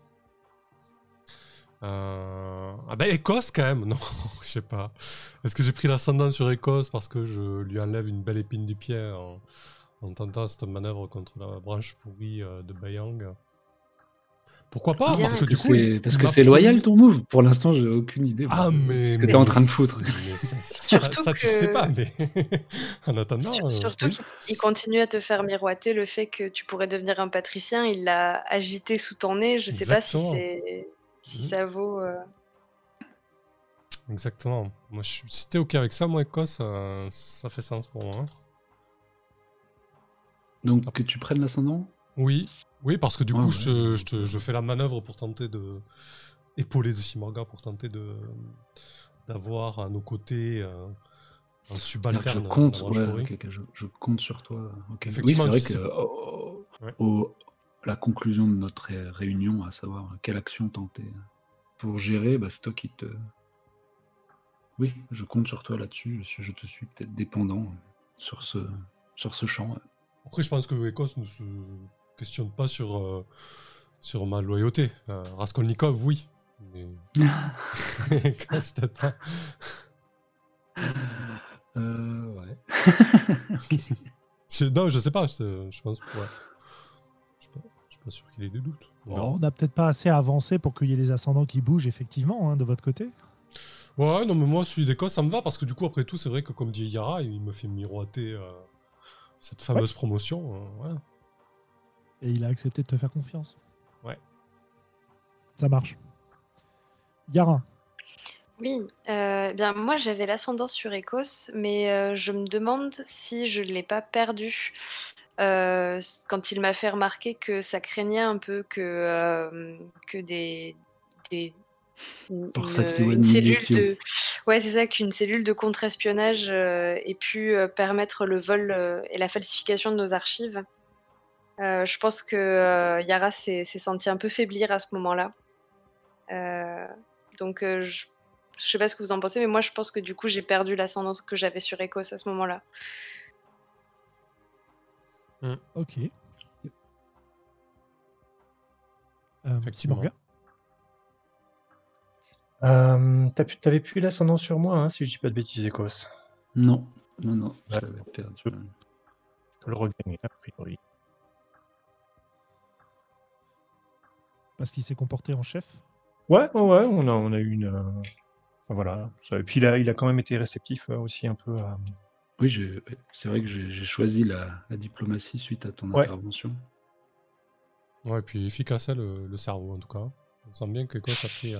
Écosse quand même, non, je sais pas. Est-ce que j'ai pris l'ascendant sur Écosse parce que je lui enlève une belle épine du pied en tentant cette manœuvre contre la branche pourrie de Bayang? Pourquoi pas? Parce que c'est loyal ton move. Pour l'instant, j'ai aucune idée. Ce que t'es en train de foutre. Ça, tu sais pas, mais en attendant. Surtout qu'il continue à te faire miroiter le fait que tu pourrais devenir un patricien. Il l'a agité sous ton nez. Je sais pas si ça vaut. Exactement. Moi, si t'es ok avec ça, moi, Ecos, ça fait sens pour moi. Donc, que tu prennes l'ascendant ? Oui. Oui, parce que du coup, je fais la manœuvre pour tenter de... épauler de Simorga pour tenter de... d'avoir à nos côtés... un subalterne. Je compte sur toi. Okay. Oui, c'est vrai que la conclusion de notre réunion, à savoir quelle action tenter pour gérer, bah, c'est toi qui te... Oui, je compte sur toi là-dessus. Je te suis peut-être dépendant sur ce champ. Après, je pense que Ecos ne se questionne pas sur ma loyauté. Raskolnikov, oui. Mais... Ecos, peut-être pas. Ouais. Okay. Non, je sais pas. Je pense. Ouais. Je suis pas sûr qu'il ait des doutes. Bon, on n'a peut-être pas assez avancé pour qu'il y ait des ascendants qui bougent effectivement, hein, de votre côté. Ouais, non, mais moi, celui d'Écosse, ça me va parce que du coup, après tout, c'est vrai que comme dit Yara, il me fait miroiter cette fameuse promotion. Et il a accepté de te faire confiance. Ouais. Ça marche. Yara. Oui, bien moi j'avais l'ascendant sur Ecos, mais je me demande si je ne l'ai pas perdu quand il m'a fait remarquer que ça craignait un peu que des une cellule de... Ouais, c'est ça, qu'une cellule de contre-espionnage ait pu permettre le vol et la falsification de nos archives. Je pense que Yara s'est sentie un peu faiblir à ce moment-là. Donc je sais pas ce que vous en pensez, mais moi je pense que du coup j'ai perdu l'ascendant que j'avais sur Ecos à ce moment-là. Ok. Effectivement. T'avais plus l'ascendant sur moi, hein, si je dis pas de bêtises, Ecos. Non, je l'avais perdu. Je peux le regagner, a priori. Parce qu'il s'est comporté en chef. Ouais, on a eu une... Voilà. Et puis il a quand même été réceptif aussi un peu à... Oui, c'est vrai que j'ai choisi la diplomatie suite à ton intervention. Ouais, et puis efficace, le cerveau en tout cas. On sent bien que ça a pris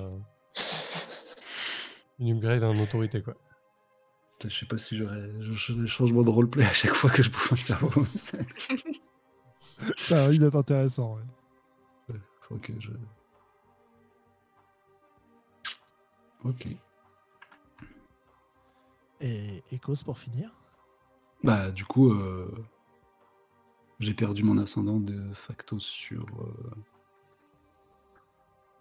une upgrade en autorité, quoi. Je sais pas si j'aurais des changements de roleplay à chaque fois que je bouffe un cerveau. Ça risque d'être intéressant, ouais. Faut que je... Ok. Et Ecos pour finir ? Bah du coup, j'ai perdu mon ascendant de facto sur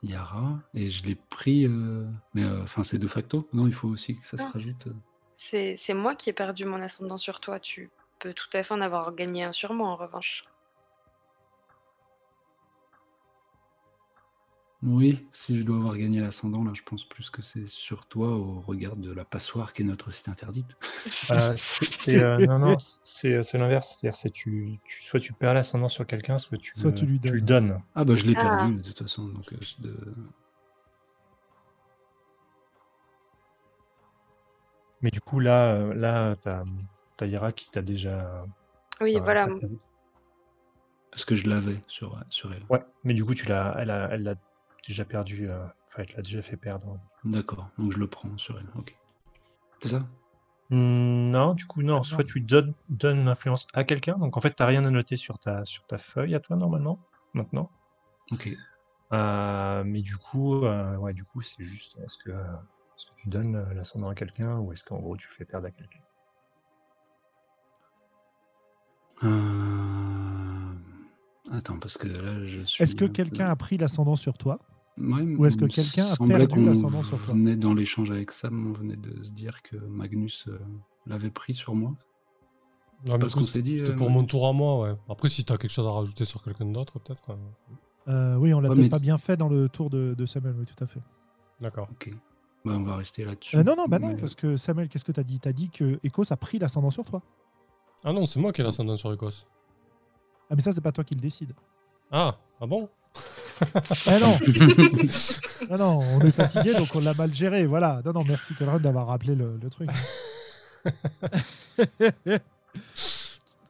Yara et je l'ai pris. Mais enfin, c'est de facto. Non, il faut aussi que ça se rajoute. C'est moi qui ai perdu mon ascendant sur toi. Tu peux tout à fait en avoir gagné un sur moi en revanche. Oui, si je dois avoir gagné l'ascendant, là, je pense plus que c'est sur toi au regard de la passoire qui est notre site interdite. C'est l'inverse. C'est-à-dire, soit tu perds l'ascendant sur quelqu'un, soit tu lui donnes. Ah bah je l'ai perdu de toute façon. Donc, mais du coup là, t'as Yara qui t'a déjà. Oui, voilà. Parce que je l'avais sur elle. Ouais, mais du coup elle l'a déjà perdu, enfin elle l'a déjà fait perdre. D'accord, donc je le prends sur elle, ok. C'est ça ? Non, du coup, non. Ah, soit non. Tu donnes l'influence à quelqu'un, donc en fait t'as rien à noter sur ta feuille à toi normalement, maintenant. Ok. Mais du coup, c'est juste, est-ce que tu donnes l'ascendant à quelqu'un, ou est-ce qu'en gros tu fais perdre à quelqu'un ? Attends, parce que là, je suis... Est-ce que quelqu'un a pris l'ascendant sur toi ? Ouais, ou est-ce que quelqu'un a perdu l'ascendant sur toi ? Dans l'échange avec Sam, on venait de se dire que Magnus l'avait pris sur moi. Ouais, parce qu'on s'est dit... C'était pour mon tour à moi, ouais. Après, si t'as quelque chose à rajouter sur quelqu'un d'autre, peut-être... Quoi. Oui, on l'a peut-être pas bien fait dans le tour de Samuel, oui, tout à fait. D'accord. Ok. Bah, on va rester là-dessus. Non, parce que Samuel, qu'est-ce que t'as dit ? T'as dit que Ecos a pris l'ascendant sur toi. Ah non, c'est moi qui ai l'ascendant sur Ecos. Ah mais ça c'est pas toi qui le décide. Ah bon ? Ah non. non, on est fatigué donc on l'a mal géré, voilà. Non, merci Kelron d'avoir rappelé le truc.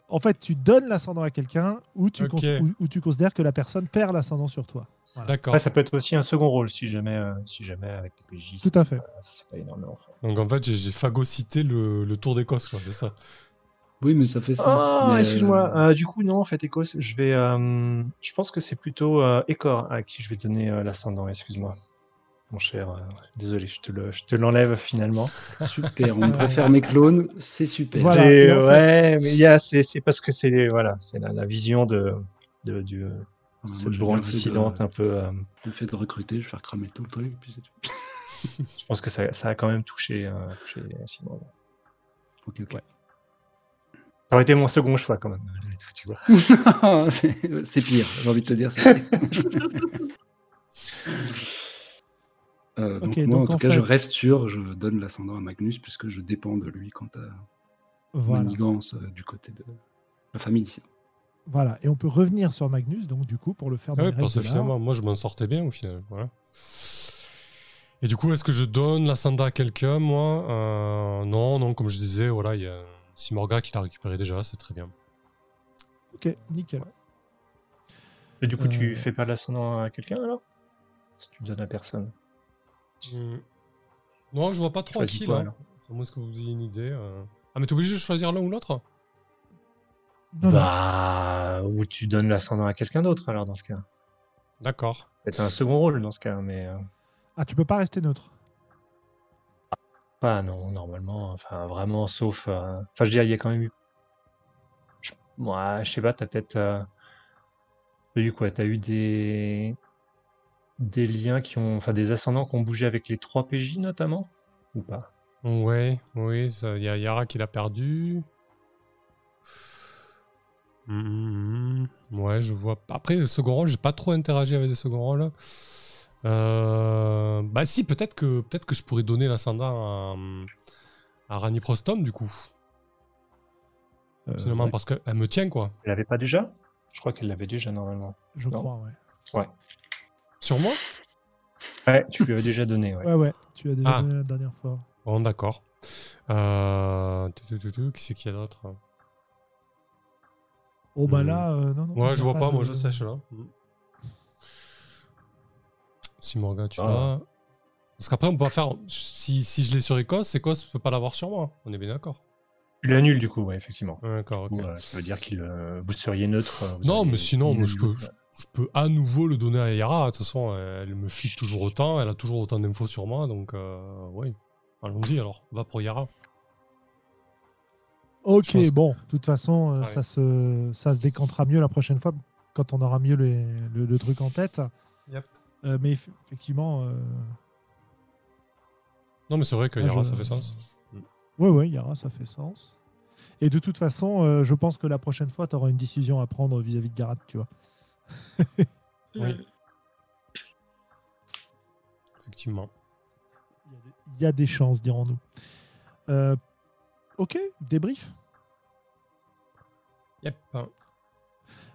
En fait, tu donnes l'ascendant à quelqu'un ou tu considères que la personne perd l'ascendant sur toi. Voilà. D'accord. Après, ça peut être aussi un second rôle si jamais, avec les PJ. Tout à fait. C'est pas énormément. Donc en fait, j'ai phagocyté le tour d'Écosse, c'est ça. Oui, mais ça fait sens. Ah, mais... excuse-moi. Du coup, non, en fait, Écosse, je vais. Je pense que c'est plutôt Écor à qui je vais donner l'ascendant. Excuse-moi, mon cher. Désolé, je te l'enlève finalement. Super. On préfère mes clones. C'est super. Voilà, ouais, mais c'est parce que c'est voilà, c'est la vision de cette branche dissidente un peu. Le fait de recruter, je vais faire cramer tout le truc. Puis c'est tout. Je pense que ça a quand même touché Simon. Ok. Ouais. Ça aurait été mon second choix quand même. Tu vois. c'est pire, j'ai envie de te dire. C'est donc moi, donc en tout cas, je reste sûr, je donne l'ascendant à Magnus puisque je dépends de lui quant à manigance du côté de la famille ici. Voilà, et on peut revenir sur Magnus, donc du coup, pour le faire. Oui, parce que finalement, moi, je m'en sortais bien au final. Voilà. Et du coup, est-ce que je donne l'ascendant à quelqu'un, moi Non, comme je disais, voilà, il y a... Simorga qui l'a récupéré déjà, c'est très bien. Ok, nickel. Et du coup, tu fais pas l'ascendant à quelqu'un alors ? Si tu le donnes à personne. Non, je vois pas trop à qui là. Moi, est-ce que vous ayez une idée Ah, mais t'es obligé de choisir l'un ou l'autre ? Non. Bah, ou tu donnes l'ascendant à quelqu'un d'autre alors dans ce cas. D'accord. C'est un second rôle dans ce cas, mais. Ah, tu peux pas rester neutre ? Pas non, normalement, enfin vraiment, sauf. Enfin, je veux dire, il y a quand même eu. Je sais pas, t'as peut-être. T'as eu des liens qui ont. Enfin, des ascendants qui ont bougé avec les 3 PJ notamment ou pas ? Oui, il y a Yara qui l'a perdu. Ouais, je vois. Après, le second rôle, j'ai pas trop interagi avec les seconds rôles. Bah si, peut-être que je pourrais donner l'ascendant à Rani Prostome du coup. Finalement, ouais. Parce qu'elle me tient quoi. Elle l'avait pas déjà ? Je crois qu'elle l'avait déjà normalement. Je crois, ouais. Sur moi ? Ouais, tu lui avais déjà donné. Ouais, tu l'as déjà donné la dernière fois. Bon, d'accord. Qui c'est qu'il y a d'autre ? Oh bah là, non. Ouais, je vois pas, moi je sèche là. Simorga, tu l'as. Parce qu'après, on peut pas faire. Si je l'ai sur Écosse peut pas l'avoir sur moi. On est bien d'accord. Tu l'annules, du coup, ouais, effectivement. D'accord, ok. Ça veut dire que vous seriez neutre. Non, mais sinon, moi, je peux à nouveau le donner à Yara. De toute façon, elle me fiche toujours autant. Elle a toujours autant d'infos sur moi. Donc, ouais. Allons-y alors. Va pour Yara. Ok, bon. De toute façon, ça se décantera mieux la prochaine fois quand on aura mieux le truc en tête. Yep. Mais effectivement. Non, mais c'est vrai que Yara, ça fait sens. Oui, Yara, ça fait sens. Et de toute façon, je pense que la prochaine fois, tu auras une décision à prendre vis-à-vis de Garat, tu vois. Oui. Effectivement. Il y a des chances, dirons-nous. Ok, débrief. Yep.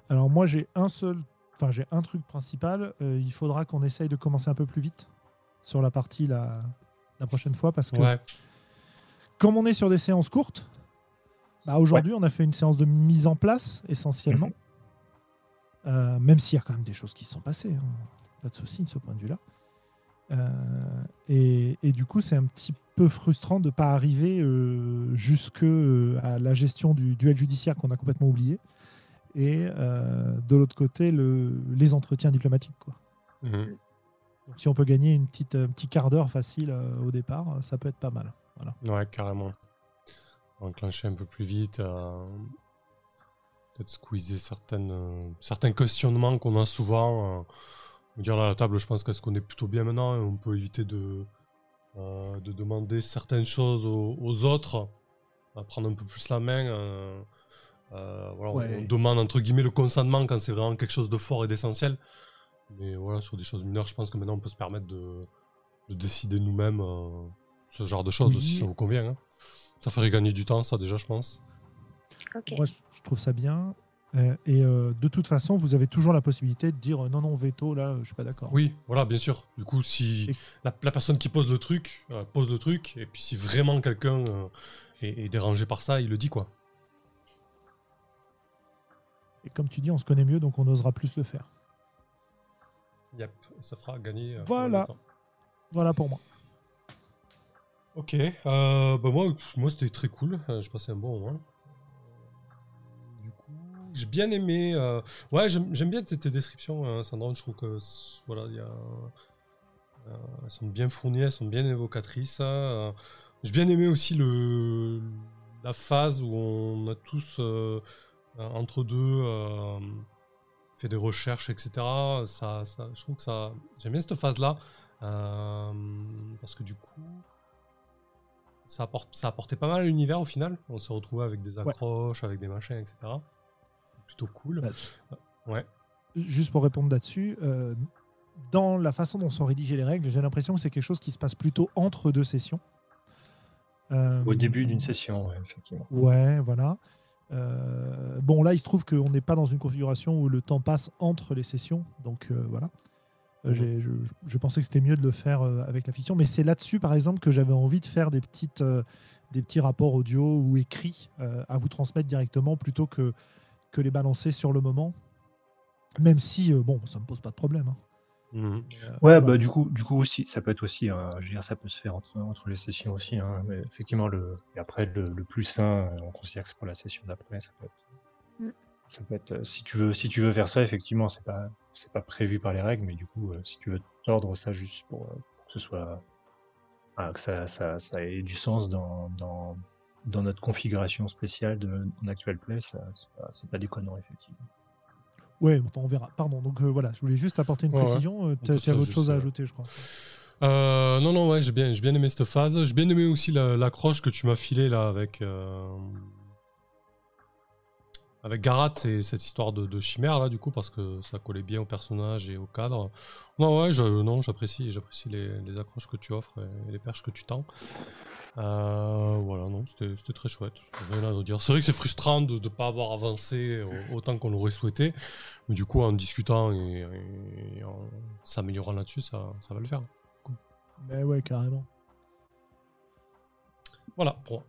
Alors, moi, j'ai un truc principal. Il faudra qu'on essaye de commencer un peu plus vite sur la partie la prochaine fois parce que comme on est sur des séances courtes, bah aujourd'hui on a fait une séance de mise en place essentiellement, même s'il y a quand même des choses qui se sont passées, pas de souci de ce point de vue-là. Et du coup c'est un petit peu frustrant de ne pas arriver à la gestion du duel judiciaire qu'on a complètement oublié. Et de l'autre côté, les entretiens diplomatiques. Quoi. Donc, si on peut gagner un petit quart d'heure facile au départ, ça peut être pas mal. Voilà. Ouais, carrément. On va enclencher un peu plus vite. Peut-être squeezer certains questionnements qu'on a souvent. On va dire là, à la table, je pense qu'elle se connaît plutôt bien maintenant. Et on peut éviter de demander certaines choses aux autres. On va prendre un peu plus la main. On demande entre guillemets le consentement quand c'est vraiment quelque chose de fort et d'essentiel, mais voilà, sur des choses mineures je pense que maintenant on peut se permettre de décider nous-mêmes ce genre de choses aussi, ça vous convient hein. Ça ferait gagner du temps ça déjà je pense. Okay. Moi je trouve ça bien de toute façon vous avez toujours la possibilité de dire non veto là je suis pas d'accord. Oui voilà bien sûr, du coup si la personne qui pose le truc et puis si vraiment quelqu'un est dérangé par ça il le dit quoi. Et comme tu dis, on se connaît mieux, donc on osera plus le faire. Yep, ça fera gagner. Voilà. Voilà pour moi. Ok, bah moi c'était très cool, j'ai passé un bon moment. Du coup, j'ai bien aimé. Ouais, j'aime bien tes descriptions, Sandrine, je trouve que voilà, y a, elles sont bien fournies, elles sont bien évocatrices. J'ai bien aimé aussi la phase où on a tous entre deux fait des recherches, etc. Je trouve que ça, j'aime bien cette phase-là parce que du coup. Ça apportait pas mal à l'univers au final. On s'est retrouvé avec des accroches, ouais, avec des machins, etc. Plutôt cool. Bah, ouais. Juste pour répondre là-dessus, dans la façon dont sont rédigées les règles, j'ai l'impression que c'est quelque chose qui se passe plutôt entre deux sessions. Au début d'une session, ouais, effectivement. Ouais, voilà. Bon, là, il se trouve qu'on n'est pas dans une configuration où le temps passe entre les sessions. Donc, voilà. Je pensais que c'était mieux de le faire avec la fiction, mais c'est là-dessus, par exemple, que j'avais envie de faire des petits rapports audio ou écrits à vous transmettre directement plutôt que les balancer sur le moment. Même si, bon, ça me pose pas de problème. Hein. Mmh. Ouais, bah du coup aussi, ça peut être aussi, je veux dire, ça peut se faire entre les sessions aussi. Hein, mais effectivement, après le plus sain, on considère que c'est pour la session d'après. Ça peut être si tu veux faire ça, effectivement, c'est pas prévu par les règles, mais du coup, si tu veux tordre ça juste pour que ce soit que ça ait du sens dans notre configuration spéciale en actual play, c'est pas déconnant, effectivement. Ouais, on verra. Pardon. Donc voilà, je voulais juste apporter une précision. Ouais. Tu as autre chose à ajouter, je crois. Non, ouais, j'ai bien aimé cette phase. J'ai bien aimé aussi l'accroche que tu m'as filée là avec. Avec Garat, c'est cette histoire de chimère là, du coup, parce que ça collait bien au personnage et au cadre. Non, ouais, j'apprécie les accroches que tu offres et les perches que tu tends. Voilà, non, c'était très chouette. Rien à dire. C'est vrai que c'est frustrant de ne pas avoir avancé autant qu'on l'aurait souhaité, mais du coup, en discutant et en s'améliorant là-dessus, ça va le faire. Cool. Mais ouais, carrément. Voilà, pour moi.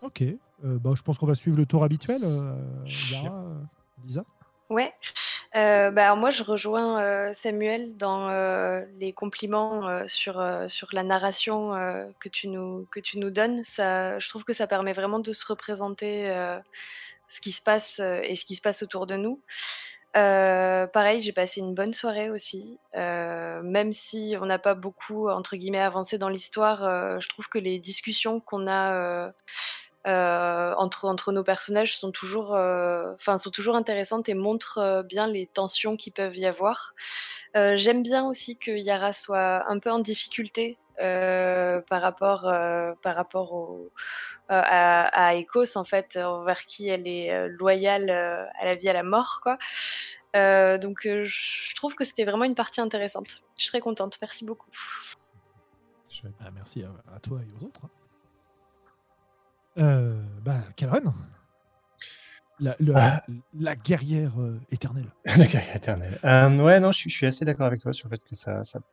Ok. Bah, je pense qu'on va suivre le tour habituel, Yara, Lisa. Ouais. Bah, alors moi, je rejoins Samuel dans les compliments sur la narration que tu nous donnes. Ça, je trouve que ça permet vraiment de se représenter ce qui se passe et ce qui se passe autour de nous. Pareil, j'ai passé une bonne soirée aussi. Même si on n'a pas beaucoup, entre guillemets, avancé dans l'histoire, je trouve que les discussions qu'on a... entre nos personnages sont toujours intéressantes et montrent bien les tensions qui peuvent y avoir. J'aime bien aussi que Yara soit un peu en difficulté par rapport à Ecos, en fait, envers qui elle est loyale à la vie, à la mort, quoi. Donc je trouve que c'était vraiment une partie intéressante. Je suis très contente. Merci beaucoup. Merci à toi et aux autres. Hein. Calren, la guerrière éternelle. La guerrière éternelle. Ouais, non, je suis assez d'accord avec toi sur le fait que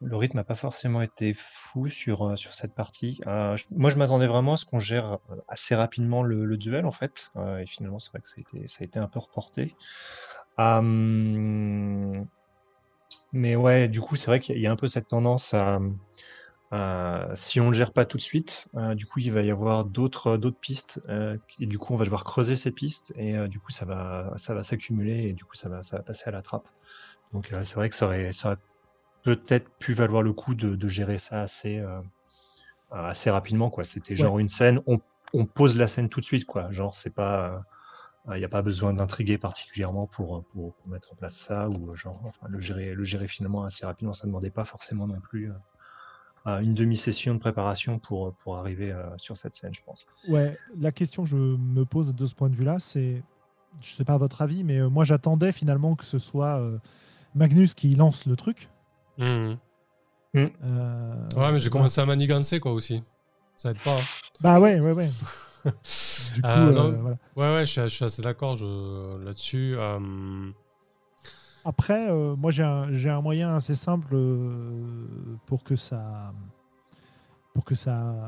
le rythme n'a pas forcément été fou sur cette partie. Moi, je m'attendais vraiment à ce qu'on gère assez rapidement le duel, en fait. Et finalement, c'est vrai que ça a été un peu reporté. Mais ouais, du coup, c'est vrai qu'il y a un peu cette tendance à... si on ne le gère pas tout de suite, du coup il va y avoir d'autres pistes et du coup on va devoir creuser ces pistes et du coup ça va s'accumuler et du coup ça va passer à la trappe. Donc c'est vrai que ça aurait peut-être pu valoir le coup de gérer ça assez rapidement, quoi. C'était genre une scène, on pose la scène tout de suite, quoi. Genre c'est pas, il n'y a pas besoin d'intriguer particulièrement pour mettre en place ça ou genre enfin, le gérer finalement assez rapidement. Ça ne demandait pas forcément non plus. Une demi-session de préparation pour arriver sur cette scène, je pense. Ouais, la question que je me pose de ce point de vue-là, c'est, je ne sais pas votre avis, mais moi j'attendais finalement que ce soit Magnus qui lance le truc. Ouais, mais j'ai commencé à manigancer, quoi, aussi. Ça aide pas. Hein. Bah ouais. Du coup, voilà. Ouais, je suis assez d'accord là-dessus. Après, moi, j'ai un moyen assez simple pour que ça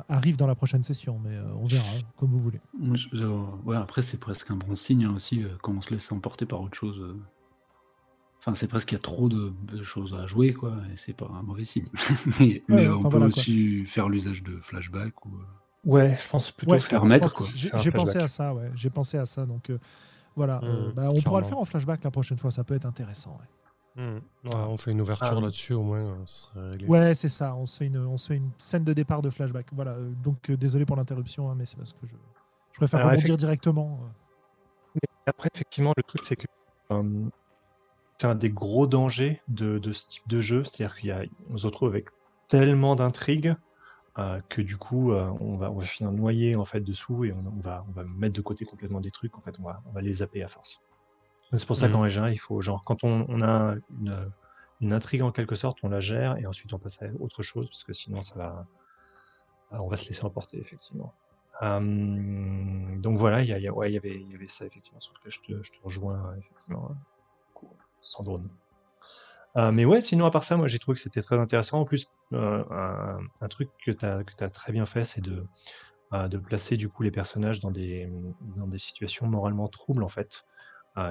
arrive dans la prochaine session, mais on verra, comme vous voulez. Ouais, après, c'est presque un bon signe, hein, aussi, quand on se laisse emporter par autre chose. Enfin, c'est parce qu'il y a trop de choses à jouer, quoi, et c'est pas un mauvais signe. mais on peut aussi faire l'usage de flashback ou. Ouais, je pense plutôt se permettre, quoi. J'ai pensé à ça, ouais. J'ai pensé à ça, donc voilà. On pourra le faire en flashback la prochaine fois, ça peut être intéressant. Ouais. Ouais, on fait une ouverture là-dessus, au moins. Ouais, c'est ça. On se fait une scène de départ de flashback. Voilà. Donc désolé pour l'interruption, hein, mais c'est parce que je préfère rebondir directement. Après, effectivement, le truc, c'est que c'est un des gros dangers de ce type de jeu, c'est-à-dire qu'on se retrouve avec tellement d'intrigues que du coup, on va finir noyé en fait dessous et on va mettre de côté complètement des trucs. En fait, on va les zapper à force. C'est pour ça qu'en général, il faut quand on a une intrigue en quelque sorte, on la gère et ensuite on passe à autre chose parce que sinon on va se laisser emporter effectivement. Donc voilà, il y avait ça effectivement, sur lequel je te rejoins effectivement, sans drone. Mais ouais, sinon à part ça, moi j'ai trouvé que c'était très intéressant. En plus, un truc que t'as très bien fait, c'est de placer du coup les personnages dans des situations moralement troubles en fait,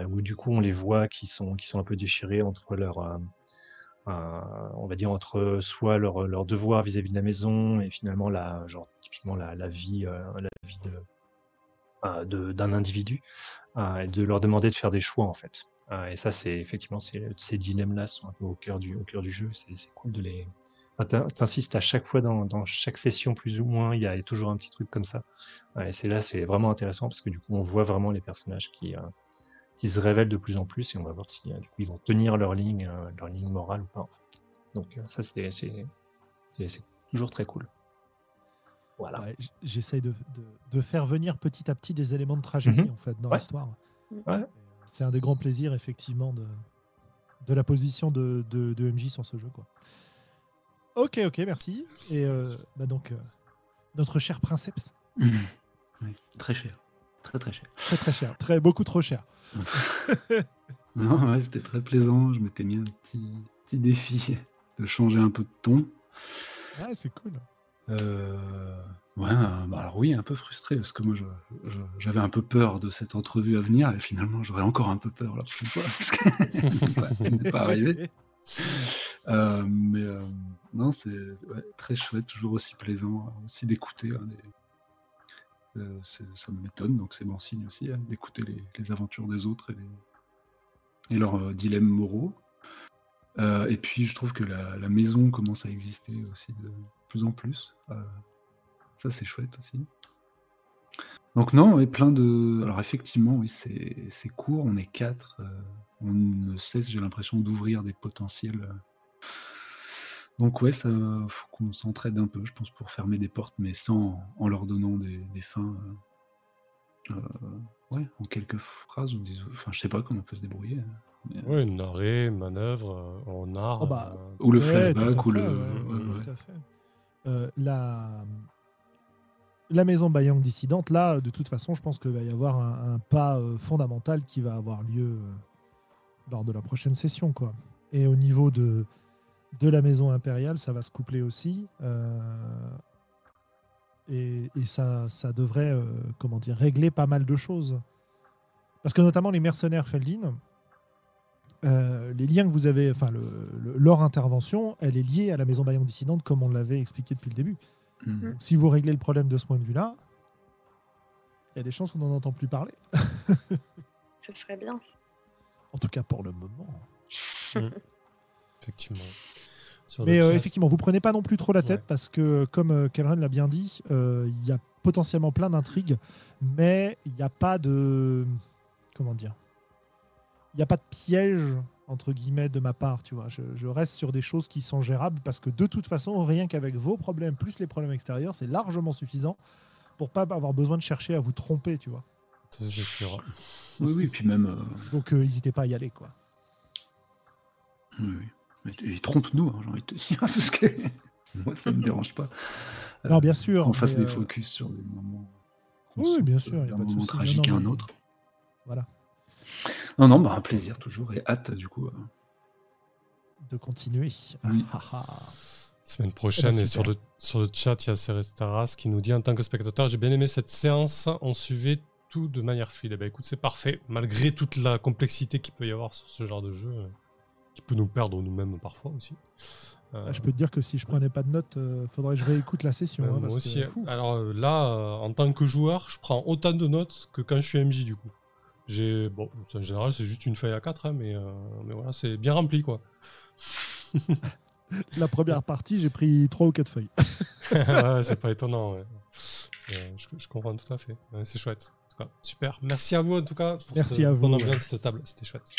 où du coup on les voit qui sont un peu déchirés entre leur on va dire entre soit leur devoir vis-à-vis de la maison et finalement typiquement la vie, la vie d'un individu, et de leur demander de faire des choix en fait. Et ça c'est effectivement ces dilemmes-là sont un peu au cœur du jeu. C'est cool de les. Enfin, t'insistes à chaque fois dans chaque session plus ou moins, il y a toujours un petit truc comme ça. Et c'est vraiment intéressant parce que du coup on voit vraiment les personnages qui se révèlent de plus en plus et on va voir si du coup, ils vont tenir leur ligne morale ou pas. En fait. Donc ça c'est toujours très cool. Voilà. Ouais, j'essaye de faire venir petit à petit des éléments de tragédie en fait dans l'histoire. Ouais. C'est un des grands plaisirs effectivement de la position de MJ sur ce jeu quoi. Ok, merci. Et donc notre cher princeps. Oui, très cher. Très cher. Beaucoup trop cher. Non, ouais, c'était très plaisant. Je m'étais mis un petit défi de changer un peu de ton. Ah, c'est cool. Ouais, bah alors oui, un peu frustré parce que moi j'avais un peu peur de cette entrevue à venir et finalement j'aurais encore un peu peur la prochaine fois parce qu'elle n'est pas arrivée. Mais non, c'est très chouette, toujours aussi plaisant aussi d'écouter. Hein, ça m'étonne, donc c'est bon signe aussi hein, d'écouter les aventures des autres et leurs dilemmes moraux. Et puis je trouve que la maison commence à exister aussi de plus en plus. Ça c'est chouette aussi. Donc non, et plein de... Alors effectivement, oui, c'est court, on est 4. On ne cesse, j'ai l'impression, d'ouvrir des potentiels. Donc ouais, ça faut qu'on s'entraide un peu, je pense, pour fermer des portes, mais sans en leur donnant des fins, ouais, en quelques phrases ou des, enfin, je sais pas comment on peut se débrouiller. Mais... Oui, narrer, manœuvre, en art, ou le flashback, ou le. Tout à fait. La maison Bayang dissidente, là, de toute façon, je pense qu'il va y avoir un pas fondamental qui va avoir lieu lors de la prochaine session, quoi. Et au niveau de la maison impériale, ça va se coupler aussi, et ça devrait régler pas mal de choses. Parce que notamment les mercenaires Feldin, les liens que vous avez, enfin leur intervention, elle est liée à la maison Bayang dissidente, comme on l'avait expliqué depuis le début. Mm-hmm. Donc, si vous réglez le problème de ce point de vue-là, il y a des chances qu'on n'en entend plus parler. Ce serait bien. En tout cas pour le moment. Mm. Effectivement. Mais effectivement, vous prenez pas non plus trop la tête parce que, comme Kelren l'a bien dit, il y a potentiellement plein d'intrigues, mais il n'y a pas de... Comment dire ? Il n'y a pas de piège, entre guillemets, de ma part. Tu vois. Je reste sur des choses qui sont gérables parce que, de toute façon, rien qu'avec vos problèmes plus les problèmes extérieurs, c'est largement suffisant pour pas avoir besoin de chercher à vous tromper. Tu vois. C'est sûr. Oui, puis même... Donc, n'hésitez pas à y aller, quoi. Oui. Et trompe-nous, hein, j'ai envie de te dire, parce que moi, ça ne me dérange pas. Non, bien sûr. On fasse des focus sur des moments... Oui, bien sûr. Il y a un moment tragique à un autre. Voilà. Non, bah, un plaisir toujours, et hâte, du coup. De continuer. Oui. Semaine prochaine, et sur le chat, il y a Serestaras qui nous dit, en tant que spectateur, j'ai bien aimé cette séance, on suivait tout de manière fluide. Eh ben, écoute, c'est parfait, malgré toute la complexité qu'il peut y avoir sur ce genre de jeu... qui peut nous perdre nous-mêmes parfois aussi. Je peux te dire que si je prenais pas de notes, faudrait que je réécoute la session. Hein, parce aussi, que... Alors là, en tant que joueur, je prends autant de notes que quand je suis MJ du coup. J'ai, bon, en général, c'est juste une feuille A4, hein, mais voilà, c'est bien rempli quoi. La première partie, j'ai pris 3 ou 4 feuilles. Ouais, c'est pas étonnant. Ouais. Je comprends tout à fait. Ouais, c'est chouette. En tout cas, super. Merci à vous en tout cas pour bonne ambiance de cette table. C'était chouette.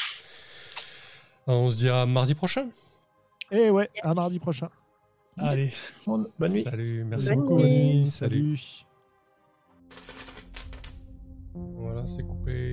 On se dit à mardi prochain. Eh ouais, à mardi prochain. Allez, bonne nuit. Salut, merci beaucoup. Bonne nuit. Salut. Voilà, c'est coupé.